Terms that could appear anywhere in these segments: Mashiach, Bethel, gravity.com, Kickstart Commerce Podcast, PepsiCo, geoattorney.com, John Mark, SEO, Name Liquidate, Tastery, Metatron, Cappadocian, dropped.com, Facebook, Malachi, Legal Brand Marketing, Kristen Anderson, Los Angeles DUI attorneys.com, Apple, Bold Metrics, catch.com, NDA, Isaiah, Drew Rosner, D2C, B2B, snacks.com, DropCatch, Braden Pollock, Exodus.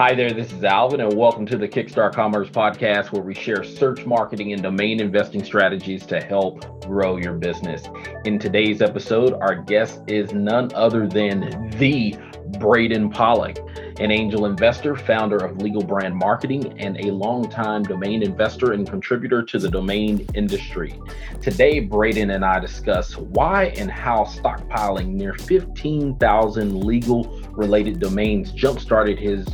Hi there, this is Alvin, and welcome to the Kickstart Commerce Podcast, where we share search marketing and domain investing strategies to help grow your business. In today's episode, our guest is none other than the Braden Pollock, an angel investor, founder of Legal Brand Marketing, and a longtime domain investor and contributor to the domain industry. Today, Braden and I discuss why and how stockpiling near 15,000 legal-related domains jump-started his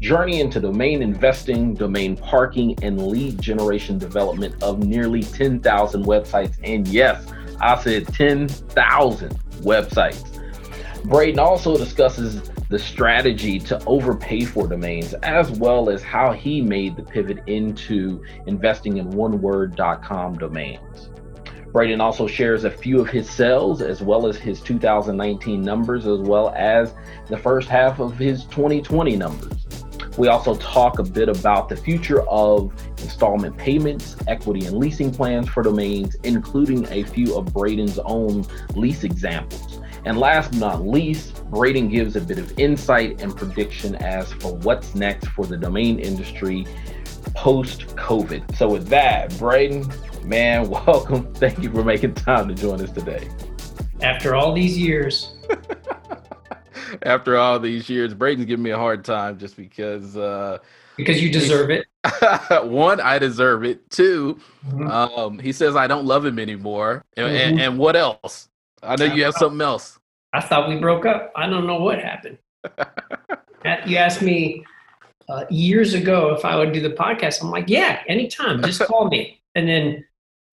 journey into domain investing, domain parking, and lead generation development of nearly 10,000 websites. And yes, I said 10,000 websites. Braden also discusses the strategy to overpay for domains, as well as how he made the pivot into investing in oneword.com domains. Braden also shares a few of his sales, as well as his 2019 numbers, as well as the first half of his 2020 numbers. We also talk a bit about the future of installment payments, equity and leasing plans for domains, including a few of Braden's own lease examples. And last but not least, Braden gives a bit of insight and prediction as for what's next for the domain industry post-COVID. So with that, Braden, man, welcome. Thank you for making time to join us today. After all these years. After all these years, Braden's giving me a hard time just because you deserve it. One, I deserve it. Two, he says I don't love him anymore. And what else? I know you have something else. I thought we broke up. I don't know what happened. You asked me years ago if I would do the podcast. I'm like, yeah, anytime. Just call me. And then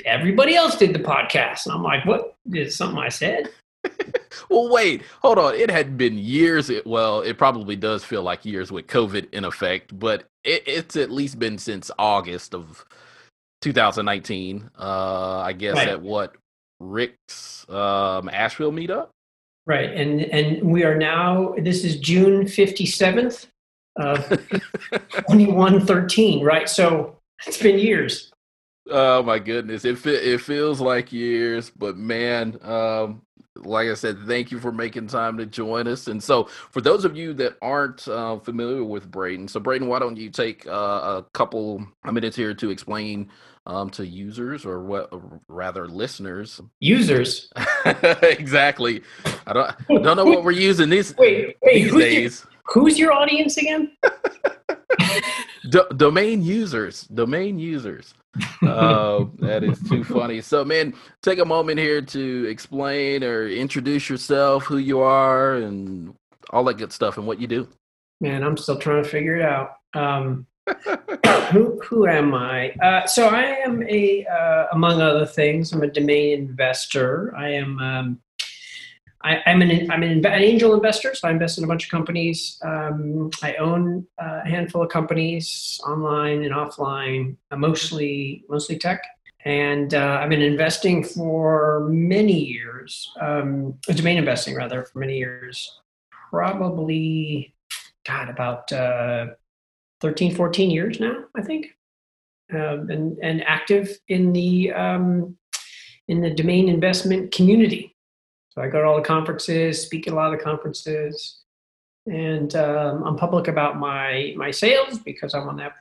everybody else did the podcast. And I'm like, what? Is something I said? Well, wait, hold on. It had been years. It probably does feel like years with COVID in effect, but it's at least been since August of 2019. I guess right. At what? Rick's Asheville meetup, right? And we are now. This is June 57th, 2113, right? So it's been years. Oh my goodness, it feels like years, but man, like I said, thank you for making time to join us. And so, for those of you that aren't familiar with Braden, so Braden, why don't you take a couple minutes here to explain to users, or rather listeners. Users. Exactly. I don't know what we're using these, these days. Who's your audience again? Domain users. That is too funny. So man, take a moment here to explain or introduce yourself, who you are, and all that good stuff and what you do. Man, I'm still trying to figure it out. Who am I? So I am among other things, I'm a domain investor. I am, I'm an angel investor. So I invest in a bunch of companies. I own a handful of companies online and offline, mostly tech. And I've been investing for many years, domain investing rather, for many years, probably, about 13, 14 years now, I think, and active in the domain investment community. So I go to all the conferences, speak at a lot of the conferences, and I'm public about my sales because I want to have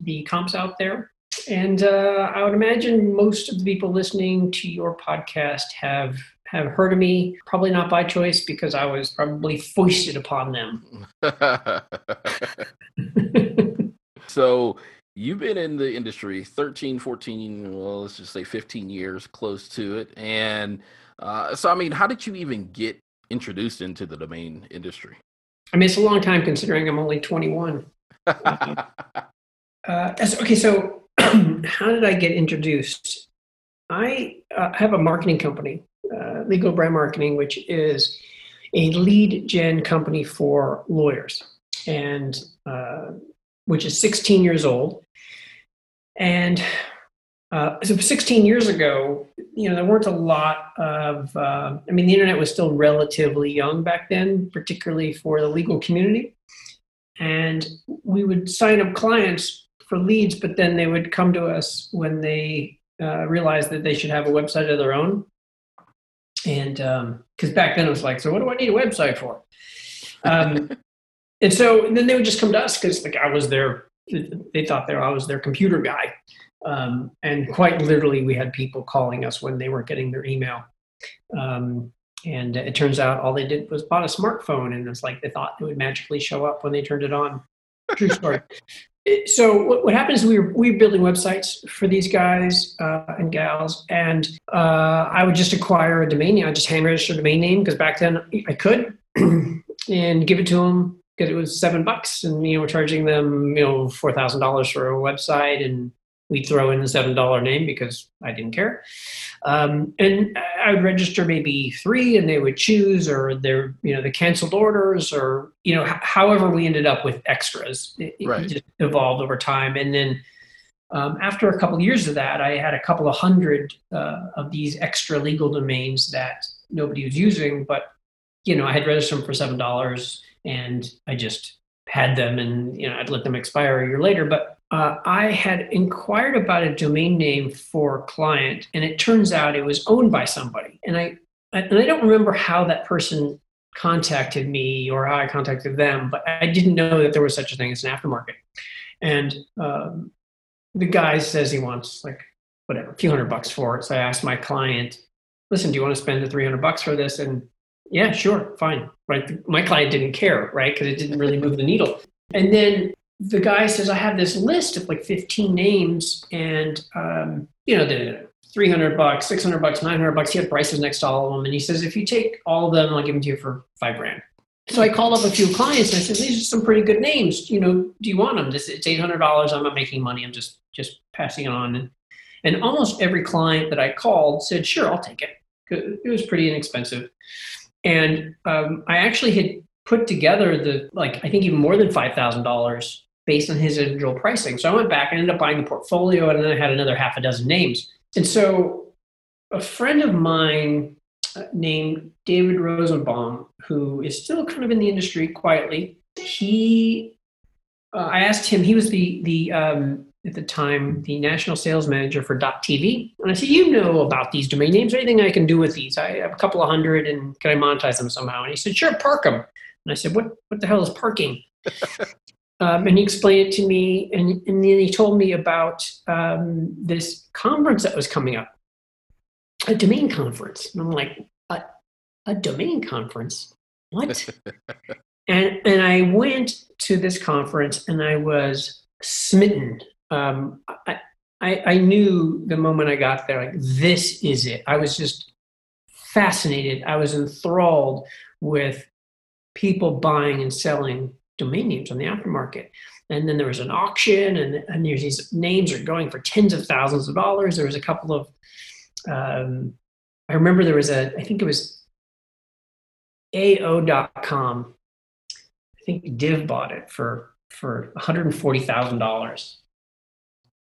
the comps out there. And I would imagine most of the people listening to your podcast have heard of me, probably not by choice because I was probably foisted upon them. So you've been in the industry 13, 14, well, let's just say 15 years, close to it. And so, I mean, how did you even get introduced into the domain industry? I mean, it's a long time considering I'm only 21. Okay, so how did I get introduced? I have a marketing company, Legal Brand Marketing, which is a lead gen company for lawyers. And which is 16 years old. And 16 years ago, you know, there weren't a lot of, the internet was still relatively young back then, particularly for the legal community. And we would sign up clients for leads, but then they would come to us when they realized that they should have a website of their own. And because back then it was like, so what do I need a website for? And then they would just come to us because I was their computer guy. And quite literally, we had people calling us when they weren't getting their email. And it turns out all they did was bought a smartphone, and it's like they thought it would magically show up when they turned it on. True story. So what happens is we were building websites for these guys and gals, and I would just acquire a domain name. I just hand registered a domain name because back then I could, and give it to them because it was $7, and we're charging them $4,000 for a website, and we'd throw in the $7 name because I didn't care. And I would register maybe 3, and they would choose, or their, the canceled orders, or, however we ended up with extras. It just evolved over time. And then after a couple of years of that, I had a couple of hundred of these extra legal domains that nobody was using, but, I had registered them for $7, and I just had them, and, I'd let them expire a year later. But I had inquired about a domain name for a client, and it turns out it was owned by somebody. And I don't remember how that person contacted me or how I contacted them, but I didn't know that there was such a thing as an aftermarket. And the guy says he wants a few $100 for it. So I asked my client, listen, do you want to spend the $300 for this? And yeah, sure, fine. Right. My client didn't care, right? Because it didn't really move the needle. And then the guy says, I have this list of 15 names, and, the $300, $600, $900. He had prices next to all of them. And he says, if you take all of them, I'll give them to you for $5,000. So I called up a few clients and I said, these are some pretty good names. Do you want them? It's $800. I'm not making money. I'm just passing it on. And almost every client that I called said, sure, I'll take it. It was pretty inexpensive. And I actually had put together I think even more than $5,000 based on his individual pricing. So I went back and ended up buying the portfolio, and then I had another half a dozen names. And so a friend of mine named David Rosenbaum, who is still kind of in the industry quietly, I asked him, he was the at the time, the national sales manager for .tv. And I said, you know about these domain names, anything I can do with these? I have a couple of hundred, and can I monetize them somehow? And he said, sure, park them. And I said, what the hell is parking? And he explained it to me, and then he told me about this conference that was coming up, a domain conference. And I'm like, a domain conference? What? and I went to this conference, and I was smitten. I knew the moment I got there, this is it. I was just fascinated. I was enthralled with people buying and selling domain names on the aftermarket. And then there was an auction, and these names are going for tens of thousands of dollars. There was a couple of, I remember there was I think it was AO.com. I think Div bought it for $140,000.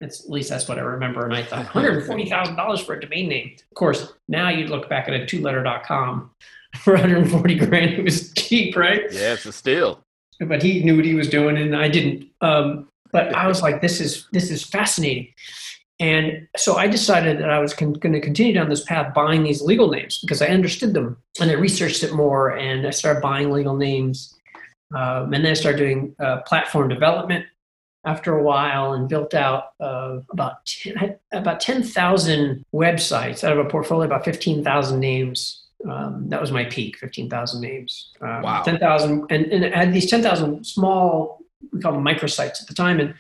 At least that's what I remember. And I thought, $140,000 for a domain name. Of course, now you look back at a 2-letter .com for $140,000. It was cheap, right? Yeah, it's a steal. But he knew what he was doing, and I didn't. But I was like, this is fascinating. And so I decided that I was going to continue down this path buying these legal names because I understood them. And I researched it more, and I started buying legal names. And then I started doing platform development after a while, and built out about 10,000 websites out of a portfolio, about 15,000 names. That was my peak, 15,000 names. Wow. 10,000, and I had these 10,000 small, we call them microsites at the time,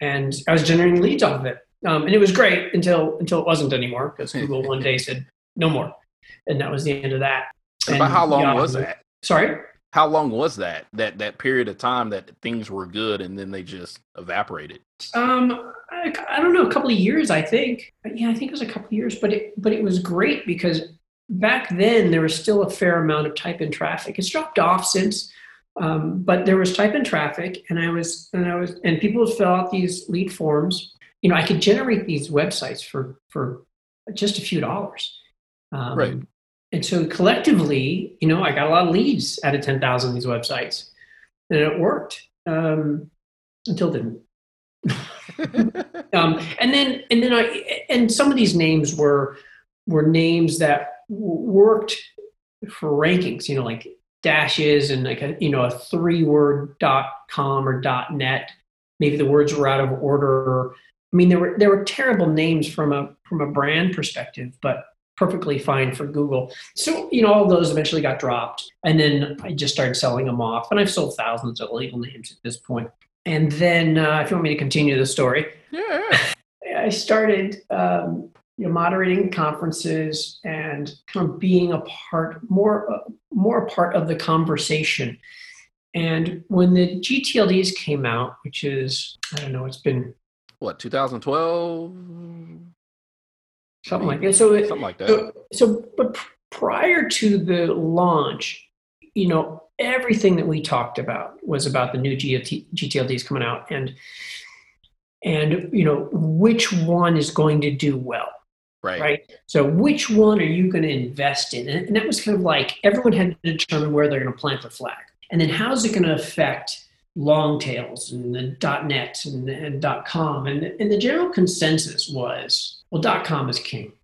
and I was generating leads off of it. And it was great until it wasn't anymore, because Google one day said, no more. And that was the end of that. And about how long was that? Sorry? How long was that period of time that things were good and then they just evaporated? I don't know, a couple of years, I think. Yeah, I think it was a couple of years, but it was great because back then there was still a fair amount of type-in traffic. It's dropped off since, but there was type-in traffic, and people would fill out these lead forms. I could generate these websites for just a few dollars. Right. And so collectively, I got a lot of leads out of 10,000 of these websites, and it worked until it didn't. And some of these names were names that worked for rankings, like dashes and like a 3-word .com or .net. Maybe the words were out of order. I mean, there were terrible names from a brand perspective, but perfectly fine for Google. So, all those eventually got dropped. And then I just started selling them off. And I've sold thousands of illegal names at this point. And then if you want me to continue the story, yeah. I started moderating conferences and kind of being more a part of the conversation. And when the GTLDs came out, which is, I don't know, it's been... What, 2012? Something like that. But prior to the launch, everything that we talked about was about the new GTLDs coming out and which one is going to do well, right? So which one are you going to invest in? And that was kind of like everyone had to determine where they're going to plant the flag. And then how's it going to affect long tails and the .net and .com? And the general consensus was, well, .com is king,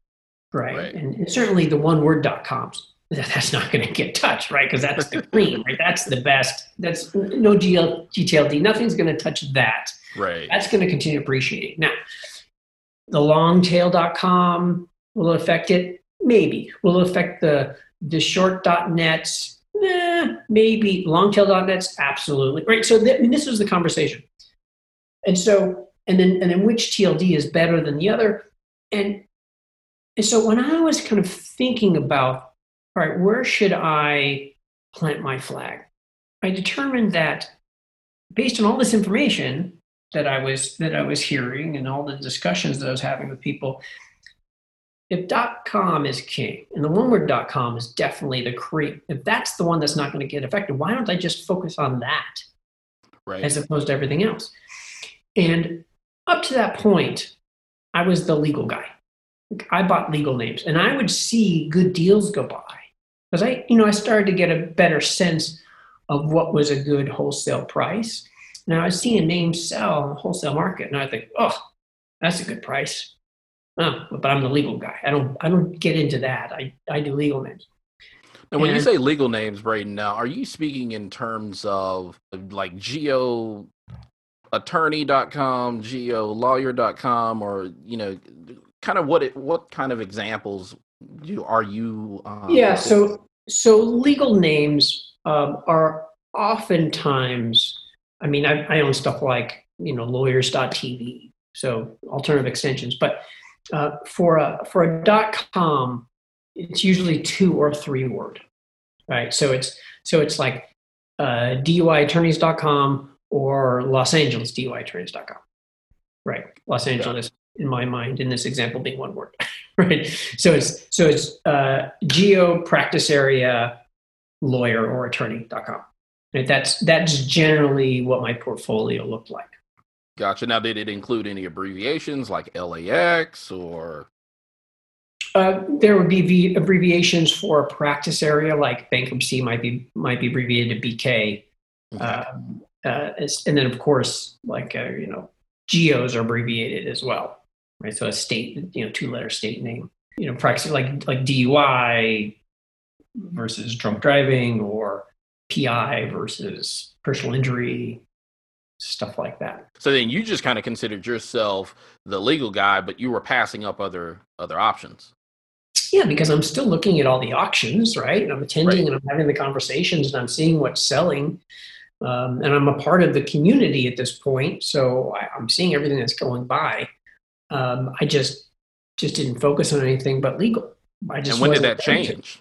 right? And certainly the one-word .coms. That's not going to get touched, right? Because that's the cream, right? That's the best. That's no GTLD. Nothing's going to touch that. Right. That's going to continue appreciating. Now, the longtail.com will affect it. Maybe. Will it affect the short.nets? Maybe. Longtail.nets? Absolutely. Right. So this was the conversation. And so, and then which TLD is better than the other? And so when I was kind of thinking about, all right, where should I plant my flag? I determined that based on all this information that I was hearing and all the discussions that I was having with people, if .com is king and the one-word .com is definitely the cream, if that's the one that's not going to get affected, why don't I just focus on that as opposed to everything else? And up to that point, I was the legal guy. I bought legal names, and I would see good deals go by. Because I started to get a better sense of what was a good wholesale price. Now I was seeing a name sell on the wholesale market, and I think, oh, that's a good price. Oh, but I'm the legal guy. I don't get into that. I do legal names. And when you say legal names, Braden, now are you speaking in terms of like geoattorney.com, geolawyer.com, or kind of what kind of examples are you? So legal names are oftentimes, I own stuff like, lawyers.tv, so alternative extensions, but for a .com, it's usually 2 or 3 word, right? So it's like DUI attorneys.com or Los Angeles DUI attorneys.com, right? Los Angeles. Yeah. In my mind, in this example, being one word, right? So it's geo practice area lawyer or attorney.com. Right? That's generally what my portfolio looked like. Gotcha. Now, did it include any abbreviations like LAX or? There would be abbreviations for a practice area, like bankruptcy might be abbreviated to BK, and then of course, like geos are abbreviated as well. Right, so a state, 2-letter state name, practice like DUI versus drunk driving or PI versus personal injury, stuff like that. So then you just kind of considered yourself the legal guy, but you were passing up other options. Yeah, because I'm still looking at all the auctions, right? And I'm attending and I'm having the conversations and I'm seeing what's selling. And I'm a part of the community at this point, so I'm seeing everything that's going by. I just didn't focus on anything but legal. And when did that change?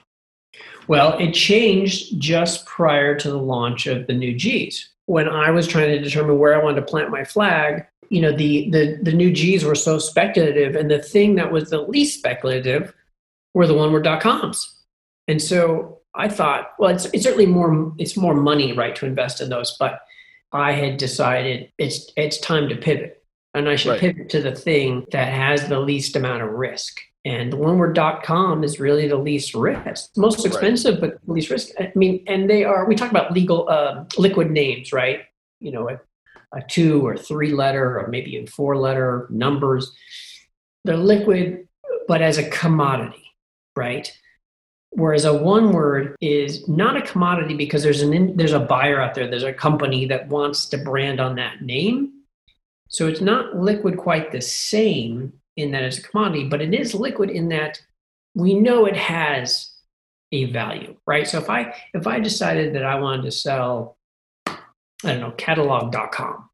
Well, it changed just prior to the launch of the new G's. When I was trying to determine where I wanted to plant my flag, the new G's were so speculative, and the thing that was the least speculative were the one-word.coms. And so I thought, well, it's certainly more money, right, to invest in those, but I had decided it's time to pivot. And I should pivot to the thing that has the least amount of risk. And the one-word.com is really the least risk. Most expensive, but least risk. And we talk about legal liquid names, right? A 2 or 3 letter or maybe even 4-letter numbers. They're liquid, but as a commodity, right? Whereas a one word is not a commodity because there's a buyer out there. There's a company that wants to brand on that name. So it's not liquid quite the same in that it's a commodity, but it is liquid in that we know it has a value, right? So if I decided that I wanted to sell, I don't know, catalog.com,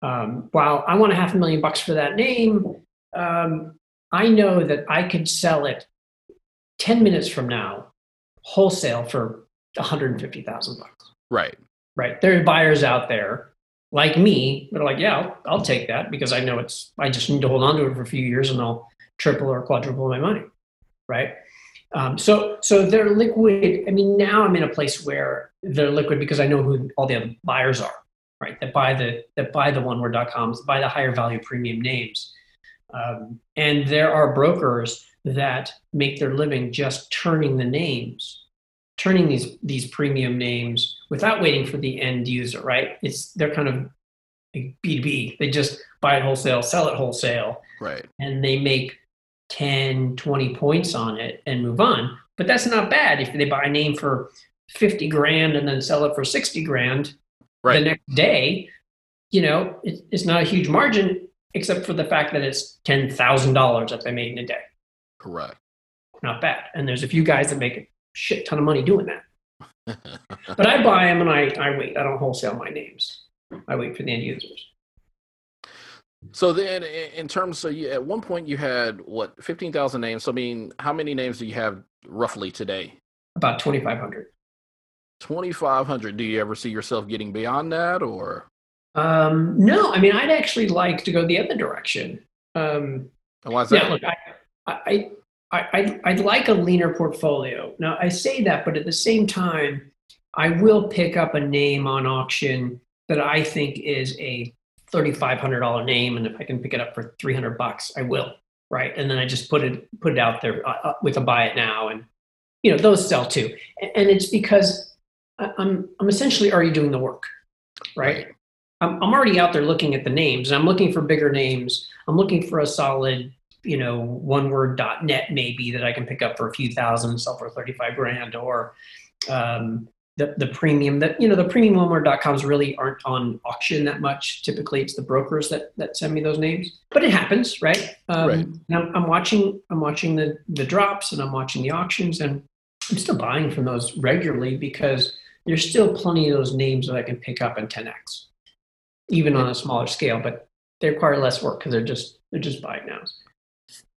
while I want $500,000 for that name, I know that I could sell it 10 minutes from now, wholesale for $150,000. Right. Right. There are buyers out there like me that are like, yeah, I'll take that because I know I just need to hold on to it for a few years and I'll triple or quadruple my money. Right. So they're liquid. I mean, now I'm in a place where they're liquid because I know who all the other buyers are, right? That buy the oneword.coms, buy the higher value premium names. And there are brokers that make their living just turning these premium names without waiting for the end user, right? They're kind of like B2B. They just buy it wholesale, sell it wholesale, right? And they make 10, 20 points on it and move on. But that's not bad. If they buy a name for $50,000 and then sell it for $60,000 right. The next day, it's not a huge margin except for the fact that it's $10,000 that they made in a day. Correct. Not bad. And there's a few guys that make a shit ton of money doing that. But I buy them and I wait. I don't wholesale my names. I wait for the end users. So then in terms of, at one point you had, 15,000 names. So I mean, how many names do you have roughly today? About 2,500. 2,500. Do you ever see yourself getting beyond that or? No, I mean, I'd actually like to go the other direction. Why is that? Yeah, look, I'd like a leaner portfolio. Now, I say that, but at the same time, I will pick up a name on auction that I think is a $3,500 name, and if I can pick it up for $300, I will, right? And then I just put it out there with a buy it now, and those sell too. And it's because I'm essentially already doing the work, right? I'm already out there looking at the names, and I'm looking for bigger names. I'm looking for a solid, oneword.net maybe that I can pick up for a few thousand and sell for $35,000, or the premium that, the premium oneword.coms really aren't on auction that much. Typically it's the brokers that send me those names, but it happens, right? Right. I'm watching the drops, and I'm watching the auctions, and I'm still buying from those regularly because there's still plenty of those names that I can pick up in 10X, even on a smaller scale, but they require less work because they're just buying now.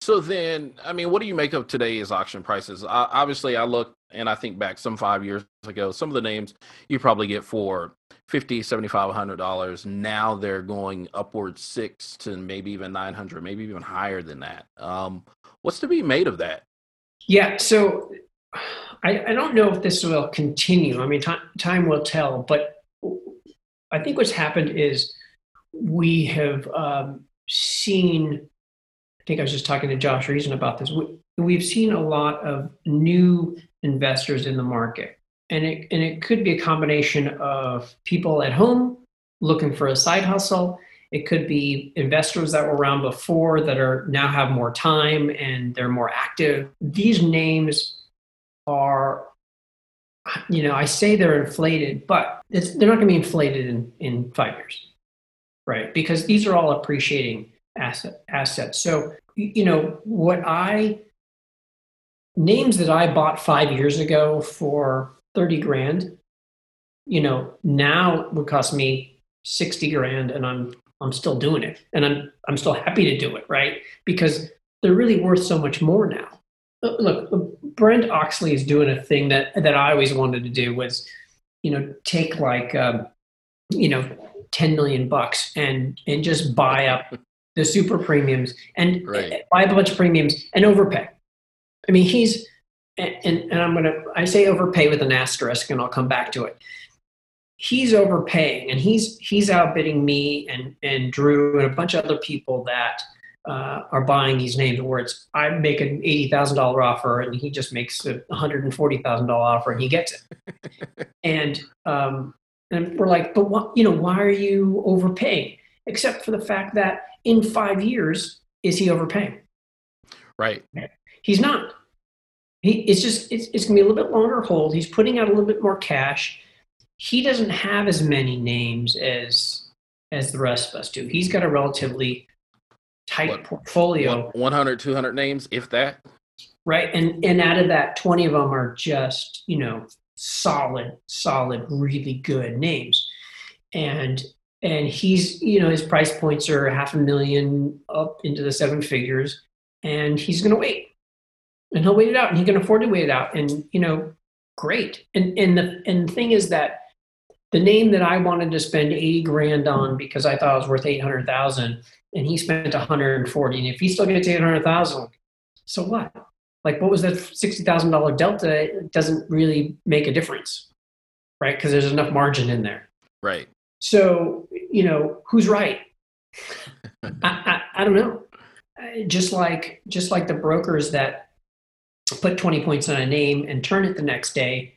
So then, I mean, what do you make of today's auction prices? Obviously, I look and I think back some 5 years ago, some of the names you probably get for $50, $75, $100. Now they're going upwards $600 to maybe even $900, maybe even higher than that. What's to be made of that? Yeah, so I don't know if this will continue. I mean, time will tell, but I think what's happened is we have seen... I think I was just talking to Josh Reason about this. We've seen a lot of new investors in the market, and it could be a combination of people at home looking for a side hustle. It could be investors that were around before that are now have more time and they're more active. These names are, I say they're inflated, but they're not going to be inflated in 5 years, right? Because these are all appreciating assets. So, names that I bought 5 years ago for $30,000, now would cost me $60,000, and I'm still doing it, and I'm still happy to do it, right? Because they're really worth so much more now. Look, Brent Oxley is doing a thing that I always wanted to do was, take like, $10 million and just buy up the super premiums and buy a bunch of premiums and overpay. I mean, I say overpay with an asterisk, and I'll come back to it. He's overpaying, and he's outbidding me and Drew and a bunch of other people that are buying these names, where it's, I make an $80,000 offer and he just makes a $140,000 offer and he gets it. And we're like, but why are you overpaying? Except for the fact that in 5 years, is he overpaying? Right. He's not. It's going to be a little bit longer hold. He's putting out a little bit more cash. He doesn't have as many names as the rest of us do. He's got a relatively tight portfolio. 100, 200 names, if that. Right. And out of that, 20 of them are just, you know, solid, really good names. And he's, you know, his price points are $500,000 up into the seven figures, and he's going to wait. And he'll wait it out, and he can afford to wait it out. And, you know, great. And the thing is that the name that I wanted to spend $80,000 on because I thought it was worth $800,000, and he spent $140,000. And if he still gets $800,000, so what? Like, what was that $60,000 delta? It doesn't really make a difference, right? Because there's enough margin in there. Right. So, you know, who's right? I don't know. Just like the brokers that put 20 points on a name and turn it the next day,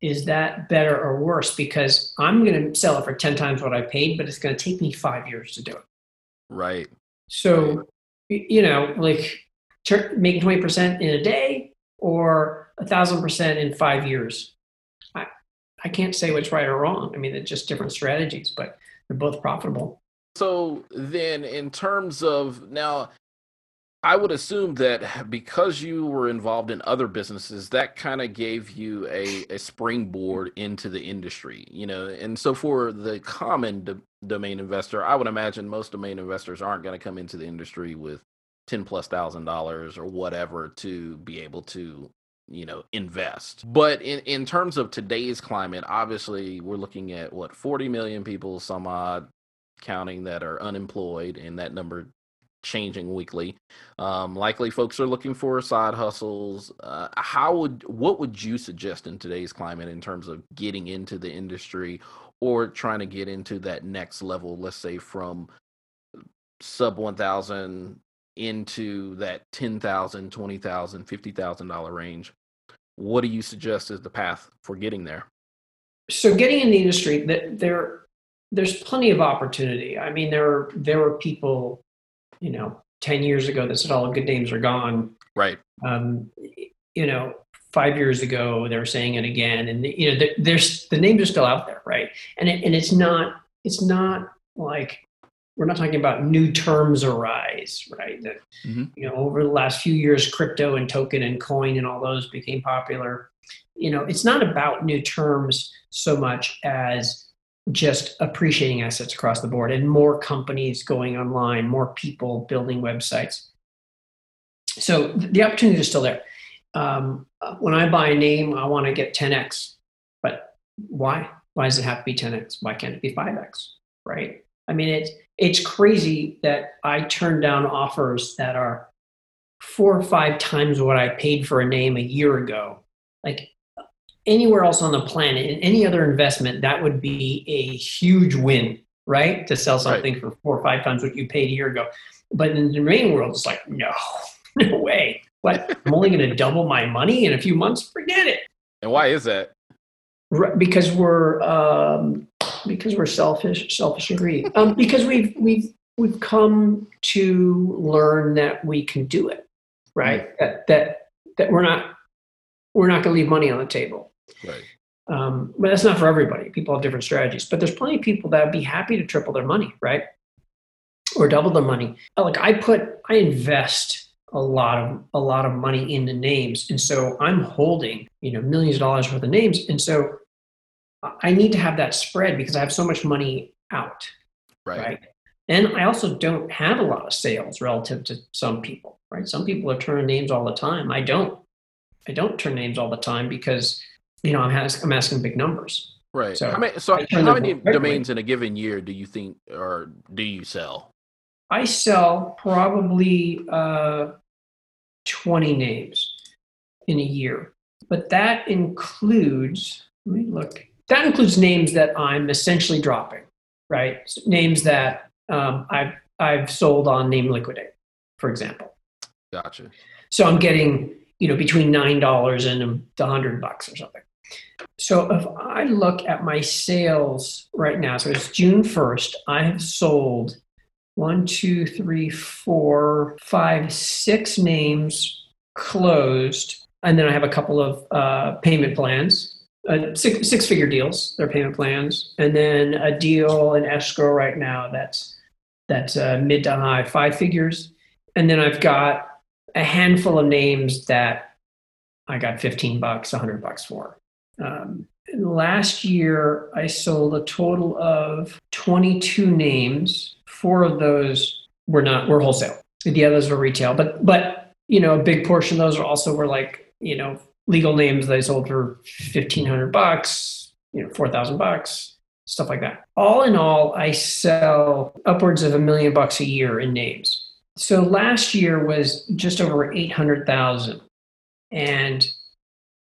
is that better or worse? Because I'm going to sell it for 10 times what I paid, but it's going to take me 5 years to do it. Right. So, you know, like making 20% in a day or 1,000% in 5 years. I can't say what's right or wrong. I mean, they're just different strategies, but they're both profitable. So then in terms of now, I would assume that because you were involved in other businesses, that kind of gave you a springboard into the industry, you know. And so for the common domain investor, I would imagine most domain investors aren't going to come into the industry with $10,000+ or whatever to be able to, you know, invest. But in terms of today's climate, obviously we're looking at 40 million people, some odd counting, that are unemployed, and that number changing weekly. Likely folks are looking for side hustles. What would you suggest in today's climate in terms of getting into the industry or trying to get into that next level, let's say from sub 1,000 into that $10,000, $20,000, $50,000 range? What do you suggest is the path for getting there? So getting in the industry, there's plenty of opportunity. I mean, there are people, you know, 10 years ago that said all the good names are gone. Right. You know, 5 years ago, they were saying it again. And, you know, there's the names are still out there. Right. And it's not like we're not talking about new terms arise. Right. That, mm-hmm. You know, over the last few years, crypto and token and coin and all those became popular. You know, it's not about new terms so much as just appreciating assets across the board and more companies going online, more people building websites. So the opportunity is still there. When I buy a name, I want to get 10x, but why? Why does it have to be 10x? Why can't it be 5x, right? I mean, it's crazy that I turn down offers that are 4 or 5 times what I paid for a name a year ago. Like, anywhere else on the planet, in any other investment, that would be a huge win, right? To sell something for 4 or 5 times what you paid a year ago. But in the remaining world, it's like, no way. What? I'm only going to double my money in a few months? Forget it. And why is that? Because we're selfish and greedy. Because we've come to learn that we can do it, right? That we're not going to leave money on the table. Right. But that's not for everybody. People have different strategies, but there's plenty of people that would be happy to triple their money, right? Or double their money. Like I invest a lot of money into names. And so I'm holding, you know, millions of dollars worth of names. And so I need to have that spread because I have so much money out. Right? And I also don't have a lot of sales relative to some people, right? Some people are turning names all the time. I don't turn names all the time because, you know, I'm asking big numbers. Right. So how many domains in a given year do you think, or do you sell? I sell probably 20 names in a year, but that includes, let me look, that includes names that I'm essentially dropping, right? Names that I've sold on Name Liquidate, for example. Gotcha. So I'm getting, you know, between $9 and $100 or something. So if I look at my sales right now, so it's June 1st, I have sold 1, 2, 3, 4, 5, 6 names, closed And then I have a couple of payment plans, six-figure deals. They're payment plans. And then a deal in escrow right now that's mid to high five figures. And then I've got a handful of names that I got $15, $100 for. Last year, I sold a total of 22 names. 4 of those were wholesale. The others were retail. But you know, a big portion of those were like, you know, legal names that I sold for $1,500, you know, $4,000, stuff like that. All in all, I sell upwards of $1 million a year in names. So last year was just over 800,000, and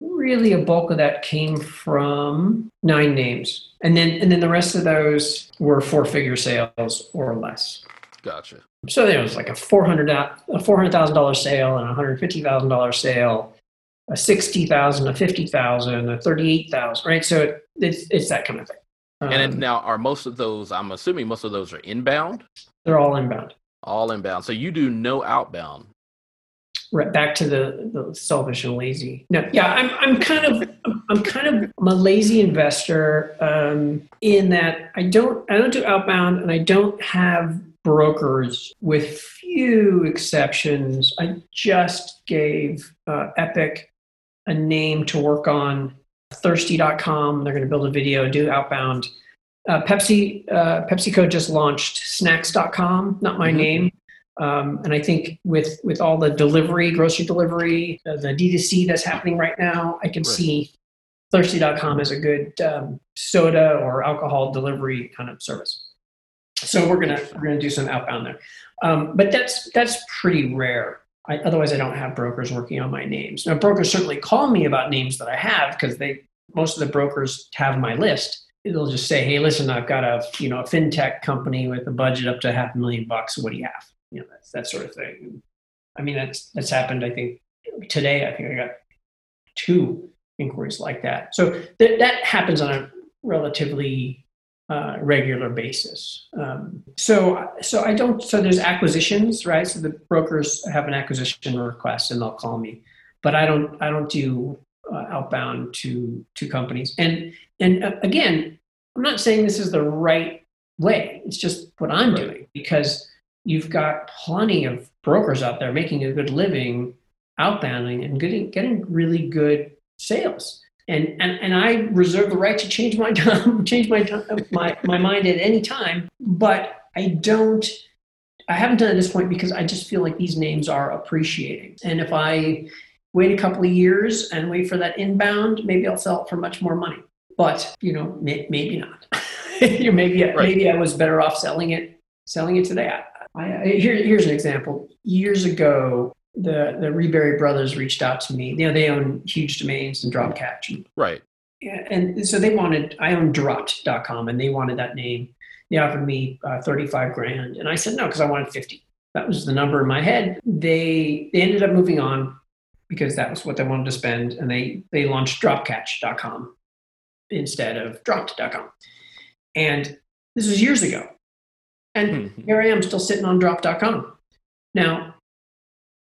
really a bulk of that came from 9 names, and then the rest of those were 4-figure sales or less. Gotcha. So there was like a $400,000 sale, and a $150,000 sale, a $60,000, a $50,000, a $38,000, right? So it's that kind of thing. And now, are most of those? I'm assuming most of those are inbound. They're all inbound. All inbound. So you do no outbound. Right, back to the selfish and lazy. No, yeah, I'm a lazy investor in that I don't do outbound, and I don't have brokers, with few exceptions. I just gave Epic a name to work on, thirsty.com. They're going to build a video, do outbound. PepsiCo just launched snacks.com, not my name. And I think with all the delivery, grocery delivery, the D2C that's happening right now, I can see thirsty.com as a good soda or alcohol delivery kind of service. So we're gonna do some outbound there, but that's pretty rare. Otherwise, I don't have brokers working on my names. Now, brokers certainly call me about names that I have, because most of the brokers have my list. They'll just say, "Hey, listen, I've got a fintech company with a budget up to $500,000. What do you have?" You know, that sort of thing. I mean, that's happened. I think today, I got 2 inquiries like that. So that happens on a relatively regular basis. So there's acquisitions, right? So the brokers have an acquisition request and they'll call me, but I don't do outbound to companies. And again, I'm not saying this is the right way. It's just what I'm doing, because you've got plenty of brokers out there making a good living outbounding and getting really good sales. And I reserve the right to change my mind at any time, but I haven't done it at this point, because I just feel like these names are appreciating. And if I wait a couple of years and wait for that inbound, maybe I'll sell it for much more money. But you know, maybe not. Maybe I was better off selling it today. Here's an example. Years ago, the Reberry brothers reached out to me. You know, they own huge domains and DropCatch. Right. And so I own dropped.com, and they wanted that name. They offered me $35,000. And I said no, because I wanted 50. That was the number in my head. They ended up moving on, because that was what they wanted to spend. And they launched dropcatch.com instead of dropped.com. And this was years ago. And here I am, still sitting on dropped.com. Now,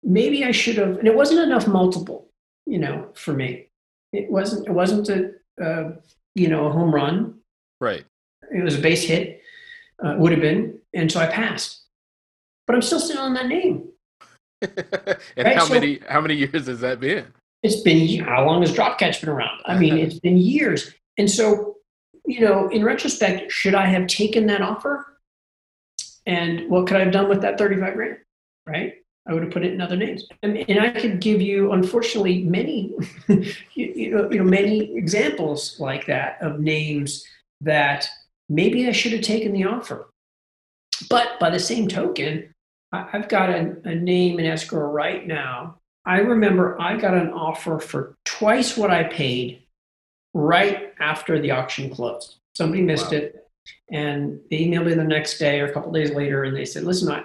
maybe I should have, and it wasn't enough multiple, you know, for me. It wasn't a home run. Right. It was a base hit, would have been, and so I passed. But I'm still sitting on that name. And right? How many years has that been? It's been, how long has DropCatch been around? I mean, it's been years. And so, you know, in retrospect, should I have taken that offer? And what could I have done with that $35,000, right? I would have put it in other names. And I could give you, unfortunately, many many examples like that, of names that maybe I should have taken the offer. But by the same token, I've got a name in escrow right now. I remember I got an offer for twice what I paid right after the auction closed. Somebody missed it. And they emailed me the next day or a couple of days later, and they said, "Listen, I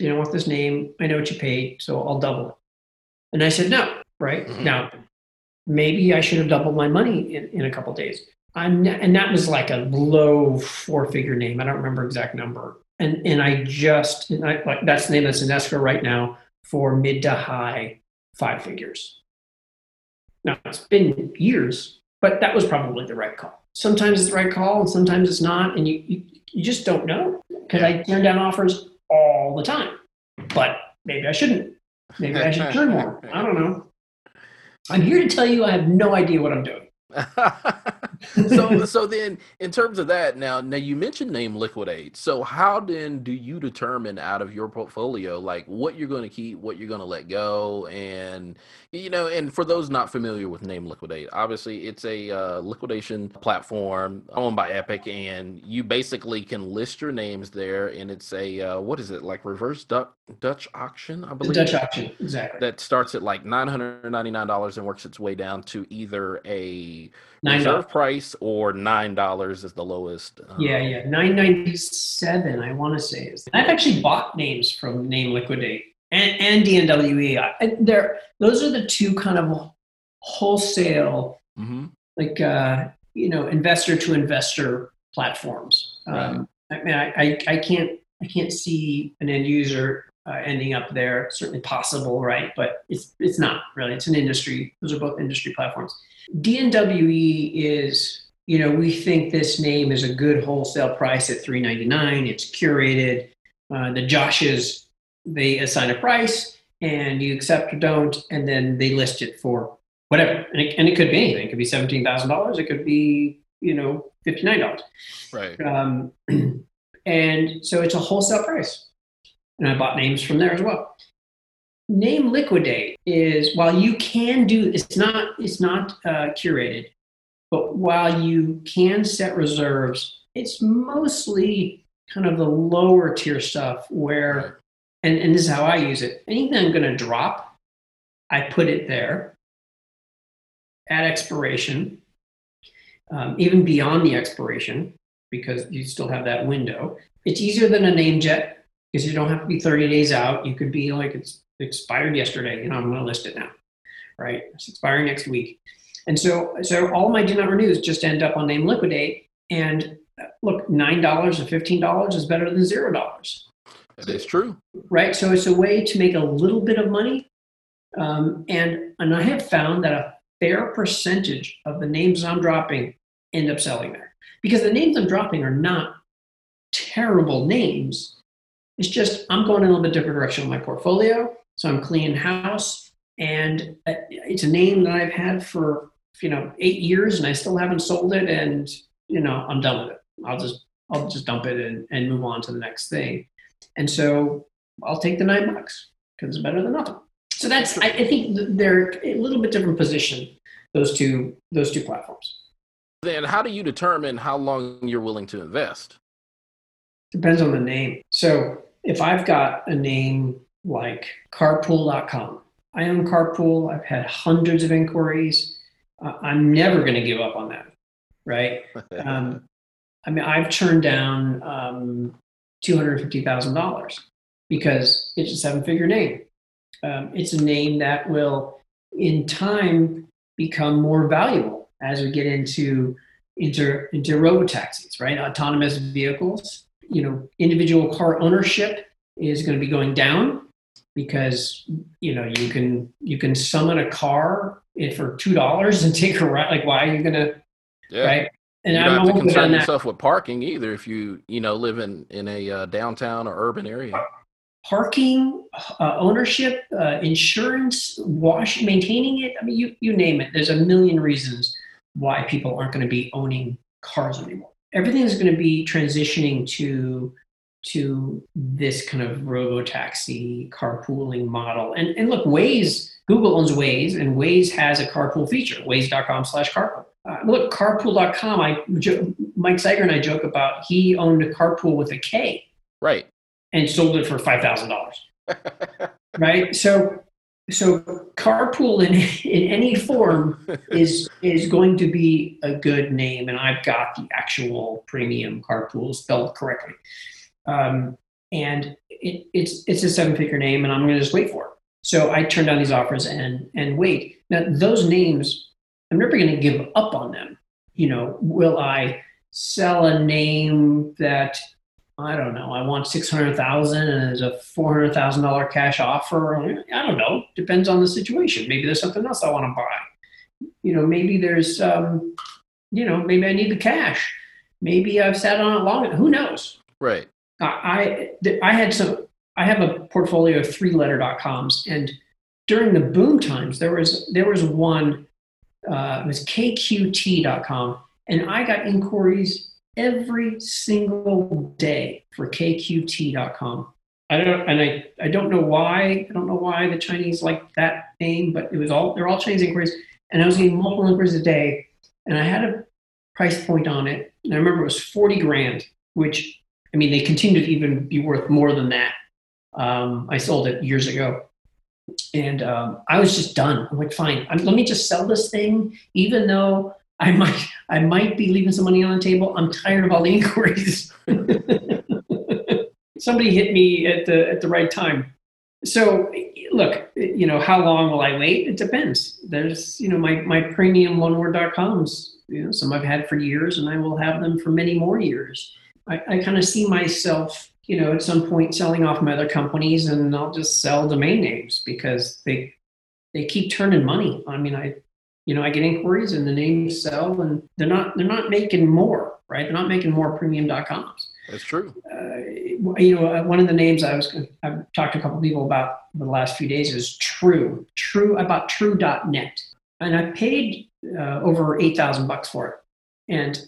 want this name. I know what you paid, so I'll double it." And I said, "No, right now, maybe I should have doubled my money in a couple of days." And that was like a low 4-figure name. I don't remember exact number. And that's the name that's in escrow right now for mid to high 5 figures. Now, it's been years, but that was probably the right call. Sometimes it's the right call and sometimes it's not, and you just don't know, because I turn down offers all the time. But maybe I shouldn't. Maybe I should turn more. I don't know. I'm here to tell you I have no idea what I'm doing. So then, in terms of that, now you mentioned Name Liquidate. So how then do you determine out of your portfolio, like what you're going to keep, what you're going to let go? And, and for those not familiar with Name Liquidate, obviously it's a liquidation platform owned by Epic, and you basically can list your names there. And it's a, what is it, like reverse Dutch auction, I believe? The Dutch auction, exactly. That starts at like $999 and works its way down to either a reserve price or $9 is the lowest. $9.97 I want to say is. I've actually bought names from Name Liquidate and DNWE. Those are the two kind of wholesale, like investor to investor platforms. Right. I mean, I can't see an end user ending up there. Certainly possible, right? But it's not really. It's an industry. Those are both industry platforms. DNWE is, we think this name is a good wholesale price at $3.99. It's curated. The Joshes, they assign a price, and you accept or don't, and then they list it for whatever. And it could be anything. It could be $17,000. It could be, $59. Right. And so it's a wholesale price. And I bought names from there as well. Name Liquidate is, while you can do, it's not curated, but while you can set reserves, it's mostly kind of the lower tier stuff where, and this is how I use it, anything I'm going to drop, I put it there at expiration, even beyond the expiration, because you still have that window. It's easier than a NameJet because you don't have to be 30 days out. You could be like, it's expired yesterday, I'm going to list it now, right? It's expiring next week. And so all my do not renews just end up on Name Liquidate. And look, $9 or $15 is better than $0. That is true. Right? So it's a way to make a little bit of money. And I have found that a fair percentage of the names I'm dropping end up selling there. Because the names I'm dropping are not terrible names. It's just I'm going in a little bit different direction with my portfolio. So I'm cleaning house, and it's a name that I've had for, 8 years, and I still haven't sold it. And, I'm done with it. I'll just dump it and move on to the next thing. And so I'll take the $9 because it's better than nothing. So that's, I think they're a little bit different position, those two platforms. Then how do you determine how long you're willing to invest? Depends on the name. So if I've got a name like carpool.com, I own Carpool. I've had hundreds of inquiries. I'm never going to give up on that, right? I've turned down $250,000 because it's a seven-figure name. It's a name that will, in time, become more valuable as we get into robotaxis, right? Autonomous vehicles. Individual car ownership is going to be going down because, you can summon a car for $2 and take a ride. Like, why are you going to, right? And you don't have to concern yourself with parking either if you, live in a downtown or urban area. Parking, ownership, insurance, maintaining it. You name it. There's a million reasons why people aren't going to be owning cars anymore. Everything is going to be transitioning to this kind of robo-taxi carpooling model. And look, Waze, Google owns Waze, and Waze has a carpool feature, Waze.com/carpool. Look, carpool.com, Mike Seiger and I joke about, he owned a Carpool with a K. Right. And sold it for $5,000. Right? So carpool in any form is going to be a good name, and I've got the actual premium Carpool spelled correctly. And it's a seven-figure name, and I'm going to just wait for it. So I turn down these offers and wait. Now, those names, I'm never going to give up on them. Will I sell a name that, I don't know, I want $600,000 and there's a $400,000 cash offer? I don't know. Depends on the situation. Maybe there's something else I want to buy. you know, maybe there's, you know, maybe I need the cash. Maybe I've sat on it long. Who knows? Right. I have a portfolio of three-letter.coms, and during the boom times, there was one, it was KQT.com, and I got inquiries every single day for KQT.com. I don't know why the Chinese like that name, but it was all, they're all Chinese inquiries, and I was getting multiple inquiries a day, and I had a price point on it, and I remember it was $40,000, which, I mean, they continue to even be worth more than that. I sold it years ago, and I was just done. I'm like, fine, let me just sell this thing, even though I might be leaving some money on the table. I'm tired of all the inquiries. Somebody hit me at the right time. So look, you know, how long will I wait? It depends. There's, you know, my premium oneword.coms, you know, some I've had for years, and I will have them for many more years. I kind of see myself, you know, at some point selling off my other companies, and I'll just sell domain names because they keep turning money. I mean, I get inquiries and the names sell, and they're not making more, right? They're not making more premium.coms. That's true. You know, one of the names I've talked to a couple of people about the last few days is True. True, about True.net, and I paid over $8,000 for it, and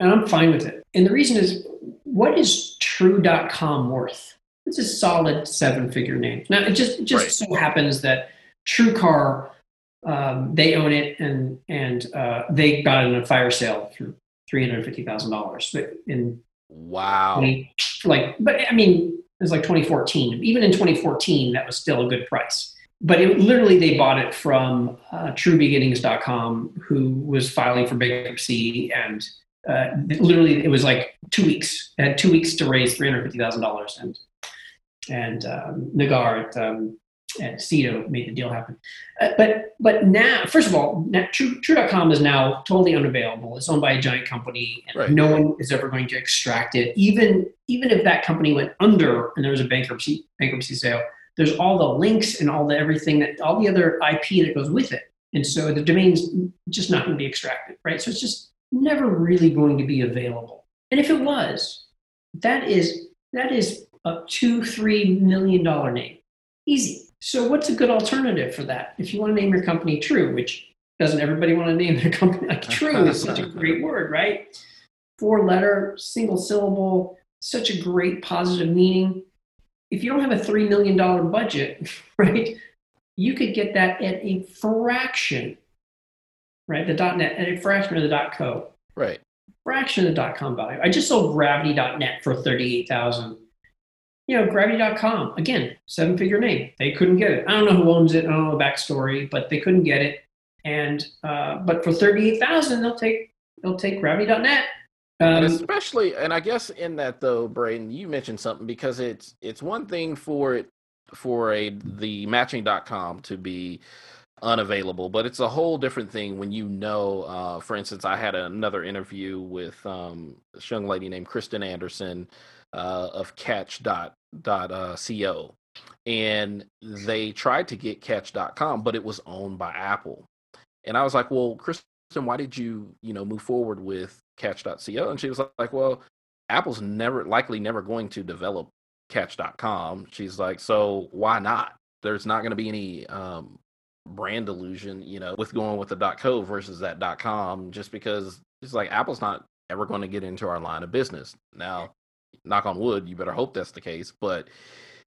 I'm fine with it. And the reason is, what is True.com worth? It's a solid seven-figure name. Now, it just so happens that TrueCar, they own it, and they got it in a fire sale for $350,000 in. Wow. But I mean, it was like 2014. Even in 2014, that was still a good price. But it, literally, they bought it from truebeginnings.com, who was filing for bankruptcy. And literally, it was like 2 weeks. It had 2 weeks to raise $350,000. And Nagar at Cito made the deal happen. But now, first of all, True.com is now totally unavailable. It's owned by a giant company, and no one is ever going to extract it. Even if that company went under and there was a bankruptcy sale, there's all the links and all the everything, that all the other IP that goes with it. And so the domain's just not going to be extracted, right? So it's just never really going to be available. And if it was, that is a $2-3 million name. Easy. So what's a good alternative for that? If you want to name your company True, which doesn't everybody want to name their company? Like, True is such a great word, right? 4-letter, single syllable, such a great positive meaning. If you don't have a $3 million budget, right, you could get that at a fraction, right? The .net, at a fraction of the .co. Right. Fraction of the .com value. I just sold gravity.net for $38,000. You know, gravity.com, again, seven-figure name. They couldn't get it. I don't know who owns it. I don't know the backstory, but they couldn't get it. And but for $38,000, they'll take gravity.net. And especially, and I guess in that though, Braden, you mentioned something, because it's one thing for the matching.com to be unavailable, but it's a whole different thing when you know. For instance, I had another interview with this young lady named Kristen Anderson of catch.co, and they tried to get catch.com, but it was owned by Apple. And I was like, well, Kristen, why did you move forward with catch.co? And she was like, well, Apple's likely never going to develop catch.com. She's like, so why not? There's not going to be any brand illusion, you know, with going with the .co versus that .com, just because it's like Apple's not ever going to get into our line of business. Now, knock on wood, you better hope that's the case. But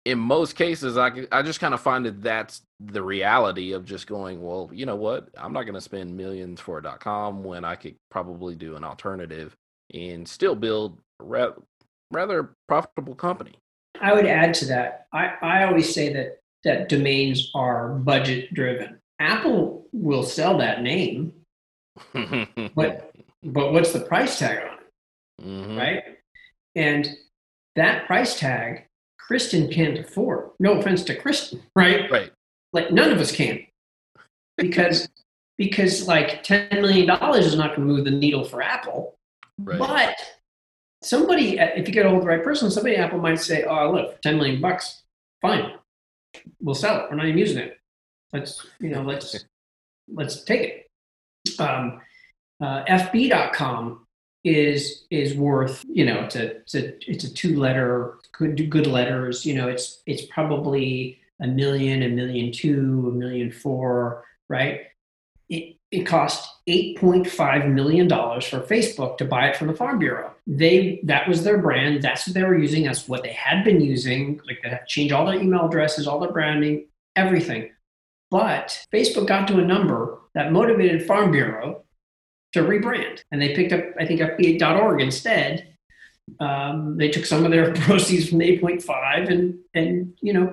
in most cases, I just kind of find that that's the reality of just going, well, you know what? I'm not going to spend millions for a .com when I could probably do an alternative and still build a rather profitable company. I would add to that. I always say that domains are budget driven. Apple will sell that name, but what's the price tag on it, mm-hmm. right? And that price tag, Kristen can't afford. No offense to Kristen, right? Right. Like, none of us can, because like $10 million is not going to move the needle for Apple. Right. But somebody, if you get a hold of the right person, somebody at Apple might say, "Oh, look, $10 million, fine, we'll sell it. We're not even using it. Let's take it." FB.com is worth, you know, it's a two-letter, good letters, you know, it's probably $1 million, $1.2 million, $1.4 million, right? It cost $8.5 million for Facebook to buy it from the Farm Bureau. That was their brand. That's what they were using. That's what they had been using. Like, they had to change all their email addresses, all their branding, everything. But Facebook got to a number that motivated Farm Bureau to rebrand. And they picked up, I think, FB.org instead. They took some of their proceeds from the 8.5 and you know.